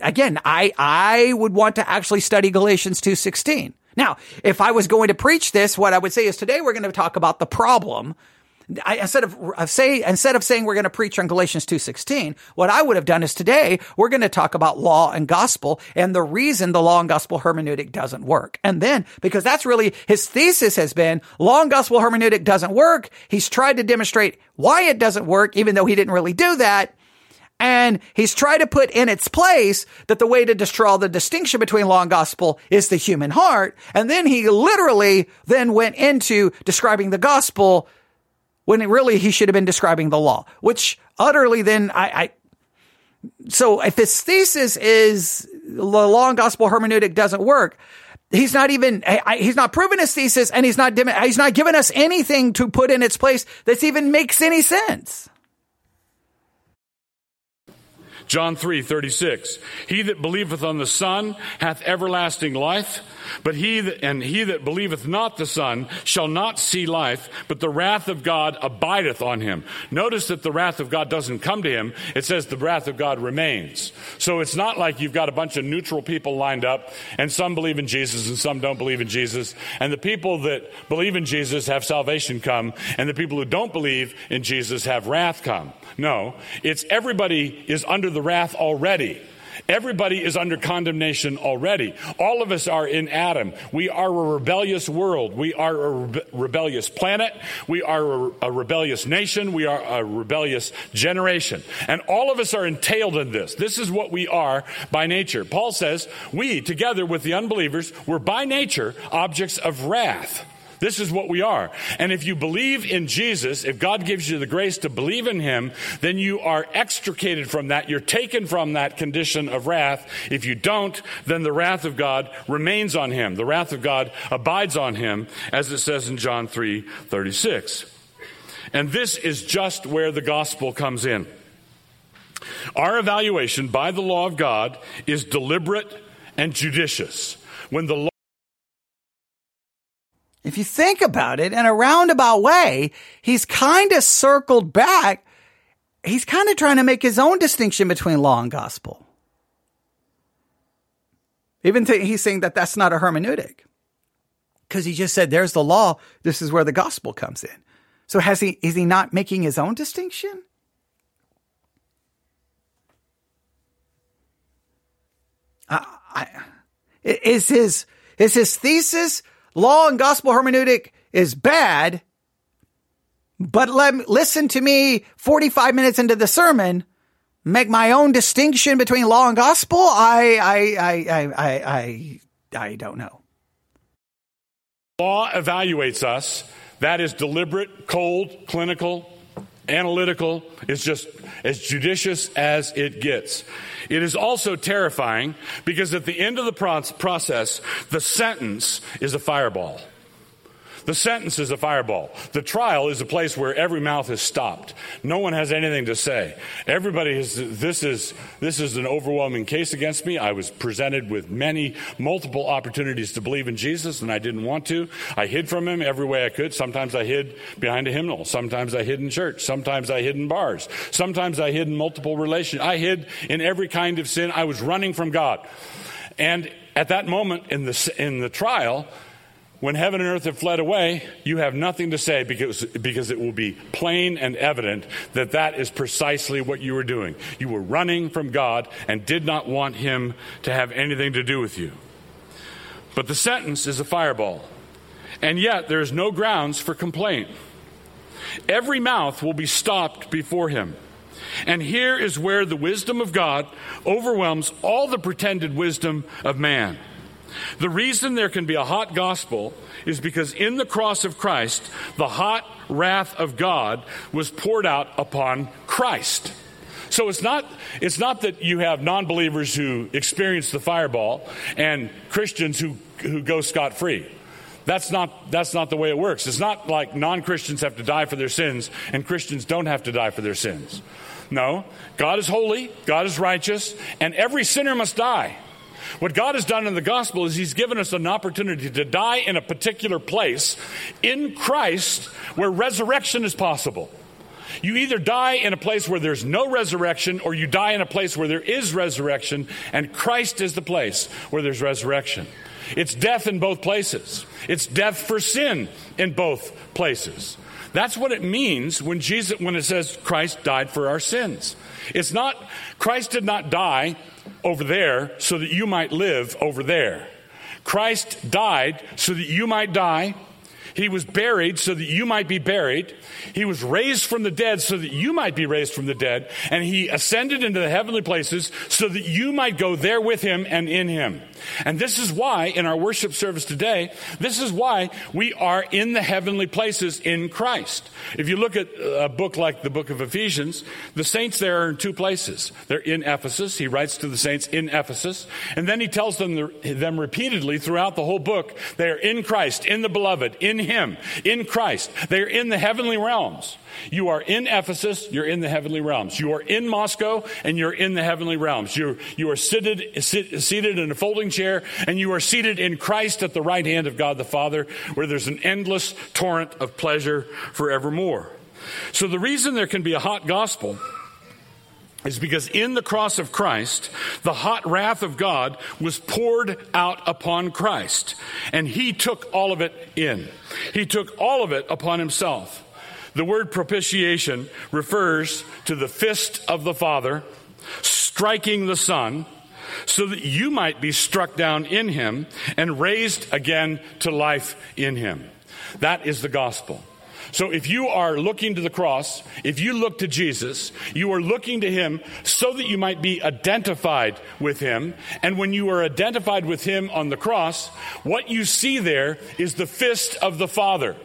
Again, I, I would want to actually study Galatians two sixteen. Now, if I was going to preach this, what I would say is today we're going to talk about the problem. I, instead of, of say, instead of saying we're going to preach on Galatians two sixteen, what I would have done is today we're going to talk about law and gospel and the reason the law and gospel hermeneutic doesn't work. And then, because that's really his thesis has been law and gospel hermeneutic doesn't work. He's tried to demonstrate why it doesn't work, even though he didn't really do that. And he's tried to put in its place that the way to draw the distinction between law and gospel is the human heart. And then he literally then went into describing the gospel when it really he should have been describing the law, which utterly then I, I so if his thesis is the law and gospel hermeneutic doesn't work, he's not even I, he's not proven his thesis, and he's not he's not giving us anything to put in its place that even makes any sense. John three thirty-six, he that believeth on the Son hath everlasting life, but he that, and he that believeth not the Son shall not see life, but the wrath of God abideth on him. Notice that the wrath of God doesn't come to him. It says the wrath of God remains. So it's not like you've got a bunch of neutral people lined up, and some believe in Jesus and some don't believe in Jesus. And the people that believe in Jesus have salvation come, and the people who don't believe in Jesus have wrath come. No, it's everybody is under the wrath already. Everybody is under condemnation already. All of us are in Adam. We are a rebellious world. We are a re- rebellious planet. We are a, re- a rebellious nation. We are a rebellious generation. And all of us are entailed in this. This is what we are by nature. Paul says, we, together with the unbelievers, were by nature objects of wrath. This is what we are. And if you believe in Jesus, if God gives you the grace to believe in him, then you are extricated from that. You're taken from that condition of wrath. If you don't, then the wrath of God remains on him. The wrath of God abides on him, as it says in John three thirty-six. And this is just where the gospel comes in. Our evaluation by the law of God is deliberate and judicious. When the law If you think about it, in a roundabout way, he's kind of circled back. He's kind of trying to make his own distinction between law and gospel. Even th- he's saying that that's not a hermeneutic. Because he just said, there's the law. This is where the gospel comes in. So has he? Is he not making his own distinction? I, I, is his, is his thesis... law and gospel hermeneutic is bad, but let me, listen to me forty-five minutes into the sermon, make my own distinction between law and gospel? I, I, I, I, I, I, I don't know. Law evaluates us. That is deliberate, cold, clinical, analytical. It's just as judicious as it gets. It is also terrifying because at the end of the process, the sentence is a fireball. The sentence is a fireball. The trial is a place where every mouth is stopped. No one has anything to say. Everybody is, this is, this is an overwhelming case against me. I was presented with many, multiple opportunities to believe in Jesus, and I didn't want to. I hid from him every way I could. Sometimes I hid behind a hymnal. Sometimes I hid in church. Sometimes I hid in bars. Sometimes I hid in multiple relations. I hid in every kind of sin. I was running from God. And at that moment in the, in the trial, when heaven and earth have fled away, you have nothing to say because, because it will be plain and evident that that is precisely what you were doing. You were running from God and did not want him to have anything to do with you. But the sentence is a fireball. And yet there is no grounds for complaint. Every mouth will be stopped before him. And here is where the wisdom of God overwhelms all the pretended wisdom of man. The reason there can be a hot gospel is because in the cross of Christ, the hot wrath of God was poured out upon Christ. So it's not it's not that you have non-believers who experience the fireball and Christians who, who go scot-free. That's not that's not the way it works. It's not like non-Christians have to die for their sins and Christians don't have to die for their sins. No, God is holy, God is righteous, and every sinner must die. What God has done in the gospel is he's given us an opportunity to die in a particular place in Christ where resurrection is possible. You either die in a place where there's no resurrection or you die in a place where there is resurrection, and Christ is the place where there's resurrection. It's death in both places. It's death for sin in both places. That's what it means when Jesus, when it says Christ died for our sins. It's not, Christ did not die over there so that you might live over there. Christ died so that you might die. He was buried so that you might be buried. He was raised from the dead so that you might be raised from the dead. And he ascended into the heavenly places so that you might go there with him and in him. And this is why in our worship service today, this is why we are in the heavenly places in Christ. If you look at a book like the book of Ephesians, the saints there are in two places. They're in Ephesus. He writes to the saints in Ephesus. And then he tells them, them repeatedly throughout the whole book, they are in Christ, in the beloved, in him, in Christ. They are in the heavenly realms. You are in Ephesus, you're in the heavenly realms. You are in Moscow, and you're in the heavenly realms. You're, you are seated, sit, seated in a folding chair, and you are seated in Christ at the right hand of God the Father, where there's an endless torrent of pleasure forevermore. So the reason there can be a hot gospel is because in the cross of Christ, the hot wrath of God was poured out upon Christ, and he took all of it in. He took all of it upon himself. The word propitiation refers to the fist of the Father striking the Son so that you might be struck down in him and raised again to life in him. That is the gospel. So if you are looking to the cross, if you look to Jesus, you are looking to him so that you might be identified with him. And when you are identified with him on the cross, what you see there is the fist of the Father.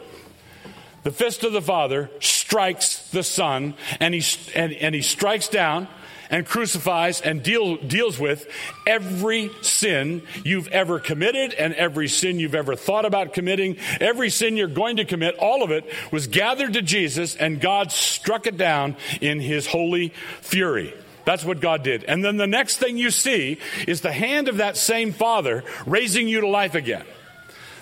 The fist of the Father strikes the Son, and he and, and he strikes down and crucifies and deal, deals with every sin you've ever committed and every sin you've ever thought about committing. Every sin you're going to commit, all of it was gathered to Jesus, and God struck it down in his holy fury. That's what God did. And then the next thing you see is the hand of that same Father raising you to life again.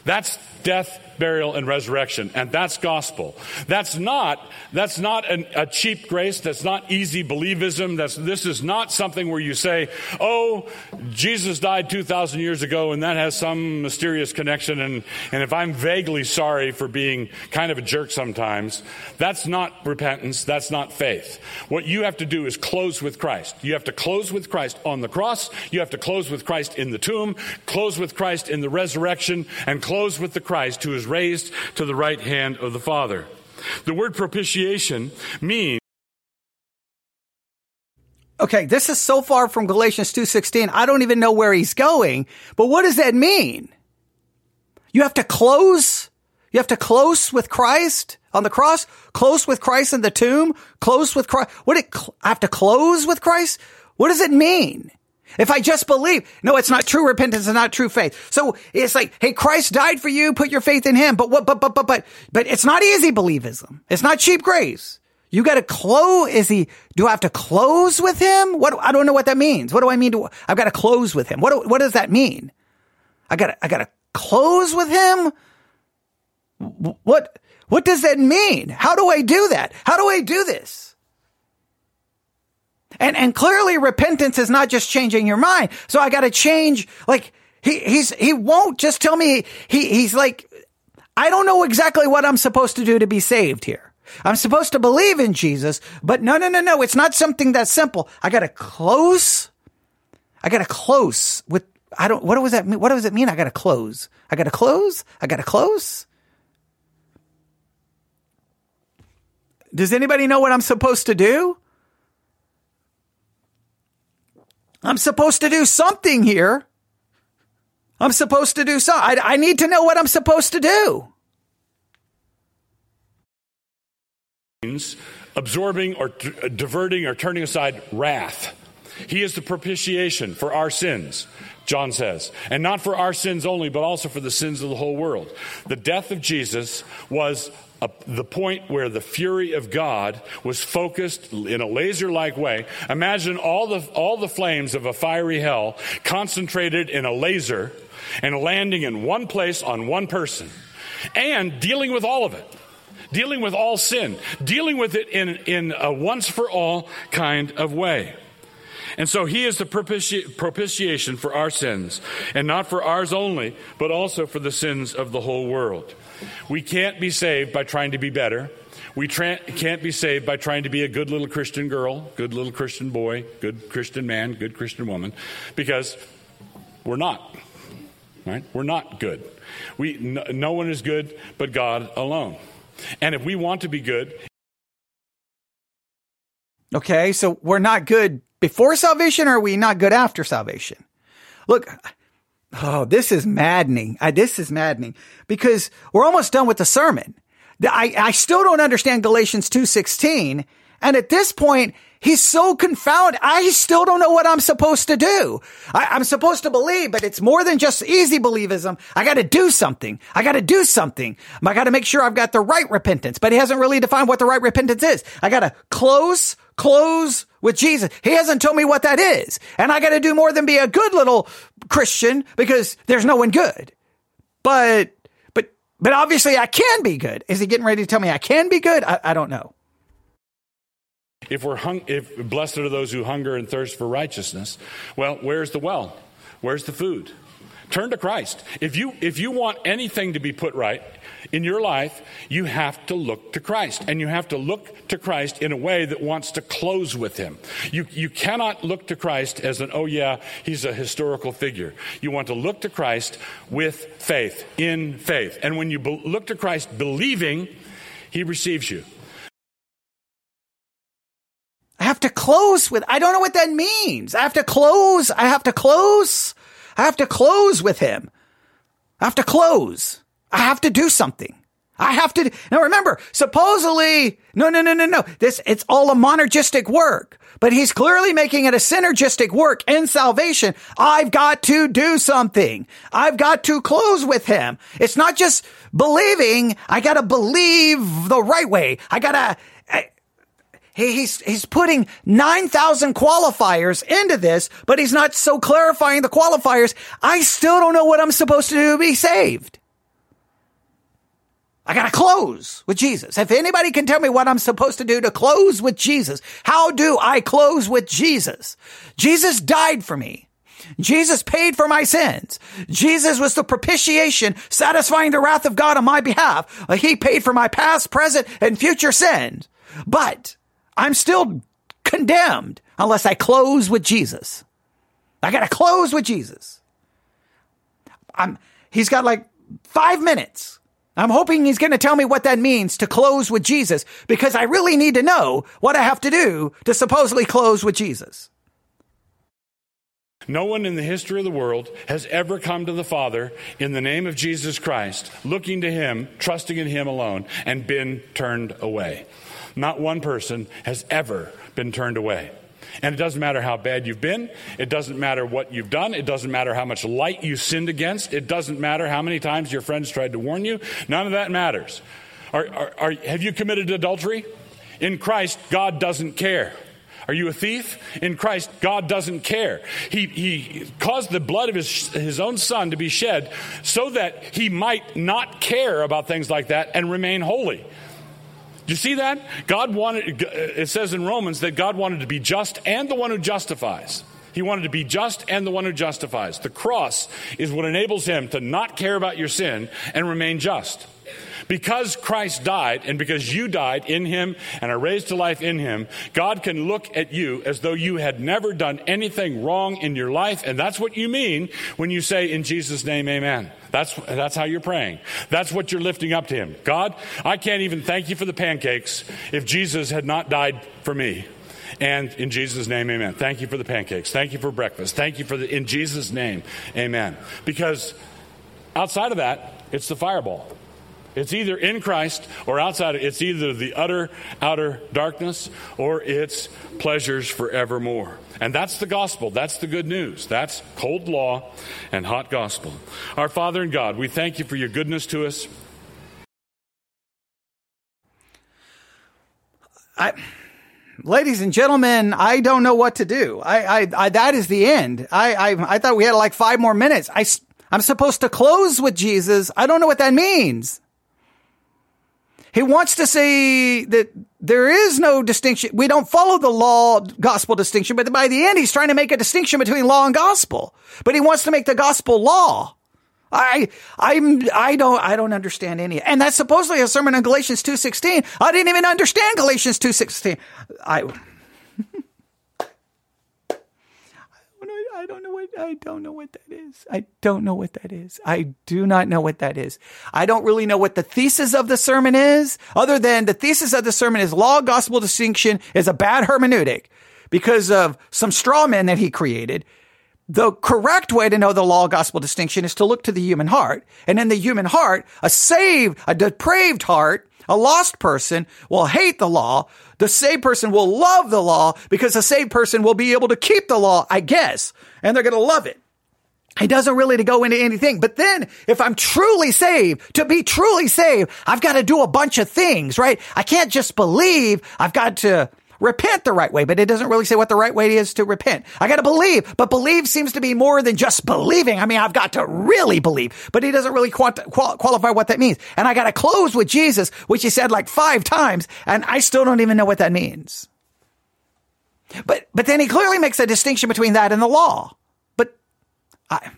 That's death, burial, and resurrection, and that's gospel. That's not that's not an, a cheap grace. That's not easy believism. That's this is not something where you say, "Oh, Jesus died two thousand years ago, and that has some mysterious connection." And and if I'm vaguely sorry for being kind of a jerk sometimes, that's not repentance. That's not faith. What you have to do is close with Christ. You have to close with Christ on the cross. You have to close with Christ in the tomb. Close with Christ in the resurrection, and close with the Christ who is raised to the right hand of the Father. The word propitiation means... Okay, this is so far from Galatians two sixteen, I don't even know where he's going, but what does that mean? You have to close? You have to close with Christ on the cross? Close with Christ in the tomb? Close with Christ? What it, I have to close with Christ? What does it mean? If I just believe, no, it's not true repentance, it's not true faith. So it's like, hey, Christ died for you, put your faith in him. But what, but, but, but, but, but it's not easy believism. It's not cheap grace. You got to close. Is he, do I have to close with him? What, I don't know what that means. What do I mean to, I've got to close with him. What, do, what does that mean? I got to, I got to close with him? What, what does that mean? How do I do that? How do I do this? And and clearly repentance is not just changing your mind. So I got to change. Like he he's he won't just tell me he he's like, I don't know exactly what I'm supposed to do to be saved here. I'm supposed to believe in Jesus, but no, no, no, no. It's not something that simple. I got to close. I got to close with I don't what does that mean? What does it mean? I got to close. I got to close. I got to close. Does anybody know what I'm supposed to do? I'm supposed to do something here. I'm supposed to do something. I, I need to know what I'm supposed to do. Absorbing or t- diverting or turning aside wrath. He is the propitiation for our sins, John says, and not for our sins only, but also for the sins of the whole world. The death of Jesus was a, the point where the fury of God was focused in a laser-like way. Imagine all the all the flames of a fiery hell concentrated in a laser and landing in one place on one person and dealing with all of it. Dealing with all sin, dealing with it in, in a once-for-all kind of way. And so he is the propiti- propitiation for our sins, and not for ours only, but also for the sins of the whole world. We can't be saved by trying to be better. We tra- can't be saved by trying to be a good little Christian girl, good little Christian boy, good Christian man, good Christian woman, because we're not, right? We're not good. We, no, no one is good but God alone. And if we want to be good. Okay, so we're not good before salvation, or are we not good after salvation? Look, oh, this is maddening. I, this is maddening because we're almost done with the sermon. I, I still don't understand Galatians two sixteen. And at this point, he's so confounded. I still don't know what I'm supposed to do. I, I'm supposed to believe, but it's more than just easy believism. I got to do something. I got to do something. I got to make sure I've got the right repentance, but he hasn't really defined what the right repentance is. I got to close, close with Jesus. He hasn't told me what that is. And I got to do more than be a good little Christian because there's no one good. But, but, but obviously I can be good. Is he getting ready to tell me I can be good? I, I don't know. If we're hung, if blessed are those who hunger and thirst for righteousness, well, where's the well? Where's the food? Turn to Christ. If you if you want anything to be put right in your life, you have to look to Christ, and you have to look to Christ in a way that wants to close with Him. You you cannot look to Christ as an, oh yeah, He's a historical figure. You want to look to Christ with faith, in faith, and when you be- look to Christ believing, He receives you. I have to close with, I don't know what that means. I have to close. I have to close. I have to close with him. I have to close. I have to do something. I have to. Now remember, supposedly, no, no, no, no, no. This, it's all a monergistic work, but he's clearly making it a synergistic work in salvation. I've got to do something. I've got to close with him. It's not just believing. I got to believe the right way. I got to. He's he's putting nine thousand qualifiers into this, but he's not so clarifying the qualifiers. I still don't know what I'm supposed to do to be saved. I got to close with Jesus. If anybody can tell me what I'm supposed to do to close with Jesus, how do I close with Jesus? Jesus died for me. Jesus paid for my sins. Jesus was the propitiation, satisfying the wrath of God on my behalf. He paid for my past, present, and future sins. But I'm still condemned unless I close with Jesus. I got to close with Jesus. I'm, he's got like five minutes. I'm hoping he's going to tell me what that means to close with Jesus, because I really need to know what I have to do to supposedly close with Jesus. No one in the history of the world has ever come to the Father in the name of Jesus Christ, looking to him, trusting in him alone, and been turned away. Not one person has ever been turned away. And it doesn't matter how bad you've been. It doesn't matter what you've done. It doesn't matter how much light you sinned against. It doesn't matter how many times your friends tried to warn you. None of that matters. Are, are, are, have you committed adultery? In Christ, God doesn't care. Are you a thief? In Christ, God doesn't care. He, he caused the blood of his, his own son to be shed so that he might not care about things like that and remain holy. Do you see that? God wanted, it says in Romans that God wanted to be just and the one who justifies. He wanted to be just and the one who justifies. The cross is what enables him to not care about your sin and remain just. Because Christ died, and because you died in him and are raised to life in him, God can look at you as though you had never done anything wrong in your life. And that's what you mean when you say, in Jesus' name, amen. That's that's how you're praying. That's what you're lifting up to him. God, I can't even thank you for the pancakes if Jesus had not died for me And in Jesus' name, amen. Thank you for the pancakes. Thank you for breakfast. Thank you for the, in Jesus' name, amen. Because outside of that, it's the fireball. It's either in Christ or outside. It's either the utter, outer darkness or it's pleasures forevermore. And that's the gospel. That's the good news. That's cold law and hot gospel. Our Father in God, we thank you for your goodness to us. I, ladies and gentlemen, I don't know what to do. I, I, I that is the end. I, I, I thought we had like five more minutes. I, I'm supposed to close with Jesus. I don't know what that means. He wants to say that there is no distinction. We don't follow the law gospel distinction, but by the end, he's trying to make a distinction between law and gospel, but he wants to make the gospel law. I, I'm, I don't, I don't understand any. And that's supposedly a sermon on Galatians two sixteen. I didn't even understand Galatians two sixteen. I, I don't know what, I don't know what that is. I don't know what that is. I do not know what that is. I don't really know what the thesis of the sermon is, other than the thesis of the sermon is law gospel distinction is a bad hermeneutic because of some straw men that he created. The correct way to know the law gospel distinction is to look to the human heart. And in the human heart, a saved, a depraved heart, a lost person will hate the law. The saved person will love the law because the saved person will be able to keep the law, I guess. And they're going to love it. It doesn't really go into anything. But then if I'm truly saved, to be truly saved, I've got to do a bunch of things, right? I can't just believe. I've got to repent the right way, but it doesn't really say what the right way is to repent. I got to believe, but believe seems to be more than just believing. I mean, I've got to really believe, but he doesn't really quanti- qual- qualify what that means. And I got to close with Jesus, which he said like five times, and I still don't even know what that means. But but then he clearly makes a distinction between that and the law. But I...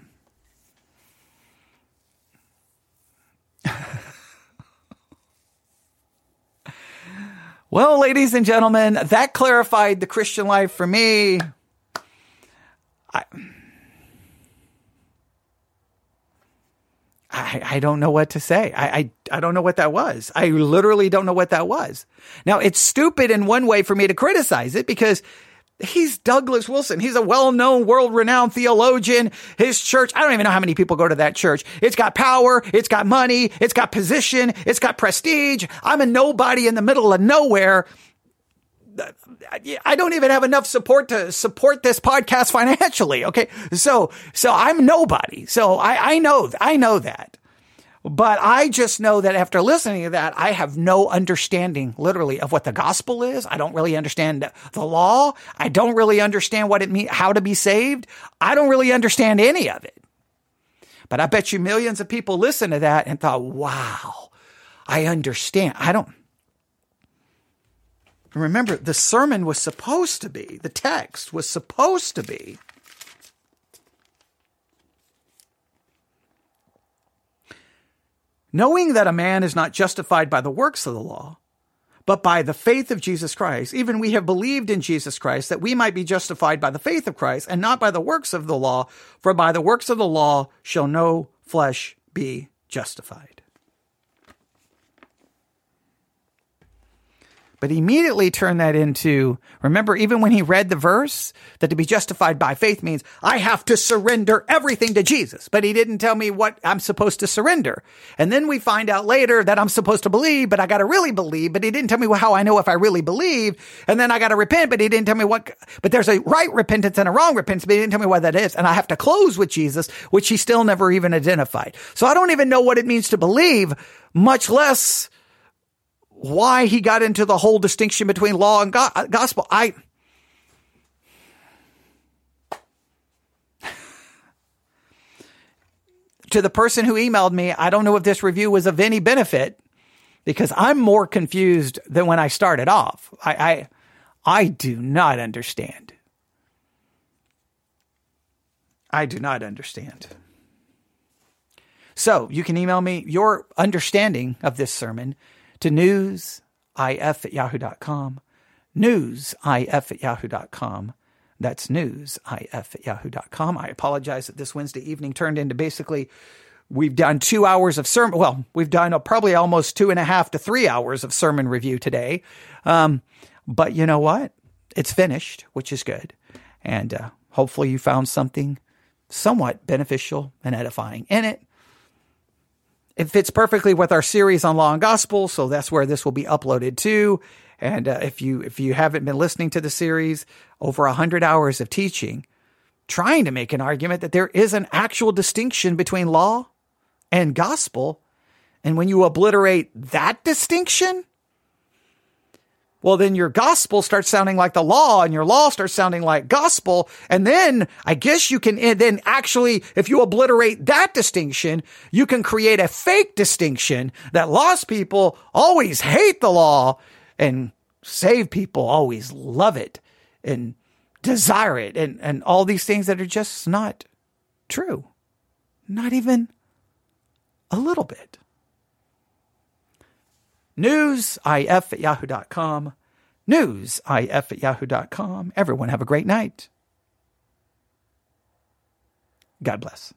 Well, ladies and gentlemen, that clarified the Christian life for me. I, I, I don't know what to say. I, I, I don't know what that was. I literally don't know what that was. Now, it's stupid in one way for me to criticize it because he's Douglas Wilson. He's a well-known, world-renowned theologian. His church, I don't even know how many people go to that church. It's got power. It's got money. It's got position. It's got prestige. I'm a nobody in the middle of nowhere. I don't even have enough support to support this podcast financially. Okay. So, so I'm nobody. So I, I know, I know that. But I just know that after listening to that, I have no understanding, literally, of what the gospel is. I don't really understand the law. I don't really understand what it means, how to be saved. I don't really understand any of it. But I bet you millions of people listened to that and thought, wow, I understand. I don't. Remember, the sermon was supposed to be, the text was supposed to be, knowing that a man is not justified by the works of the law, but by the faith of Jesus Christ, even we have believed in Jesus Christ, that we might be justified by the faith of Christ and not by the works of the law, for by the works of the law shall no flesh be justified. But he immediately turned that into, remember, even when he read the verse, that to be justified by faith means I have to surrender everything to Jesus. But he didn't tell me what I'm supposed to surrender. And then we find out later that I'm supposed to believe, but I got to really believe. But he didn't tell me how I know if I really believe. And then I got to repent, but he didn't tell me what. But there's a right repentance and a wrong repentance, but he didn't tell me what that is. And I have to close with Jesus, which he still never even identified. So I don't even know what it means to believe, much less why he got into the whole distinction between law and go- gospel. I, to the person who emailed me, I don't know if this review was of any benefit because I'm more confused than when I started off. I, I, I do not understand. I do not understand. So you can email me your understanding of this sermon to newsif at yahoo dot com, newsif at yahoo dot com. That's newsif at yahoo dot com. I apologize that this Wednesday evening turned into basically, we've done two hours of sermon. Well, we've done a, probably almost two and a half to three hours of sermon review today. Um, but you know what? it's finished, which is good. And uh, hopefully you found something somewhat beneficial and edifying in it. It fits perfectly with our series on Law and Gospel, so that's where this will be uploaded to. And uh, if you if you haven't been listening to the series, over one hundred hours of teaching, trying to make an argument that there is an actual distinction between law and gospel, and when you obliterate that distinction, well, then your gospel starts sounding like the law, and your law starts sounding like gospel. And then I guess you can then actually, if you obliterate that distinction, you can create a fake distinction that lost people always hate the law and saved people always love it and desire it, and, and all these things that are just not true, not even a little bit. news if at yahoo dot com. news if at yahoo dot com. Everyone have a great night. God bless.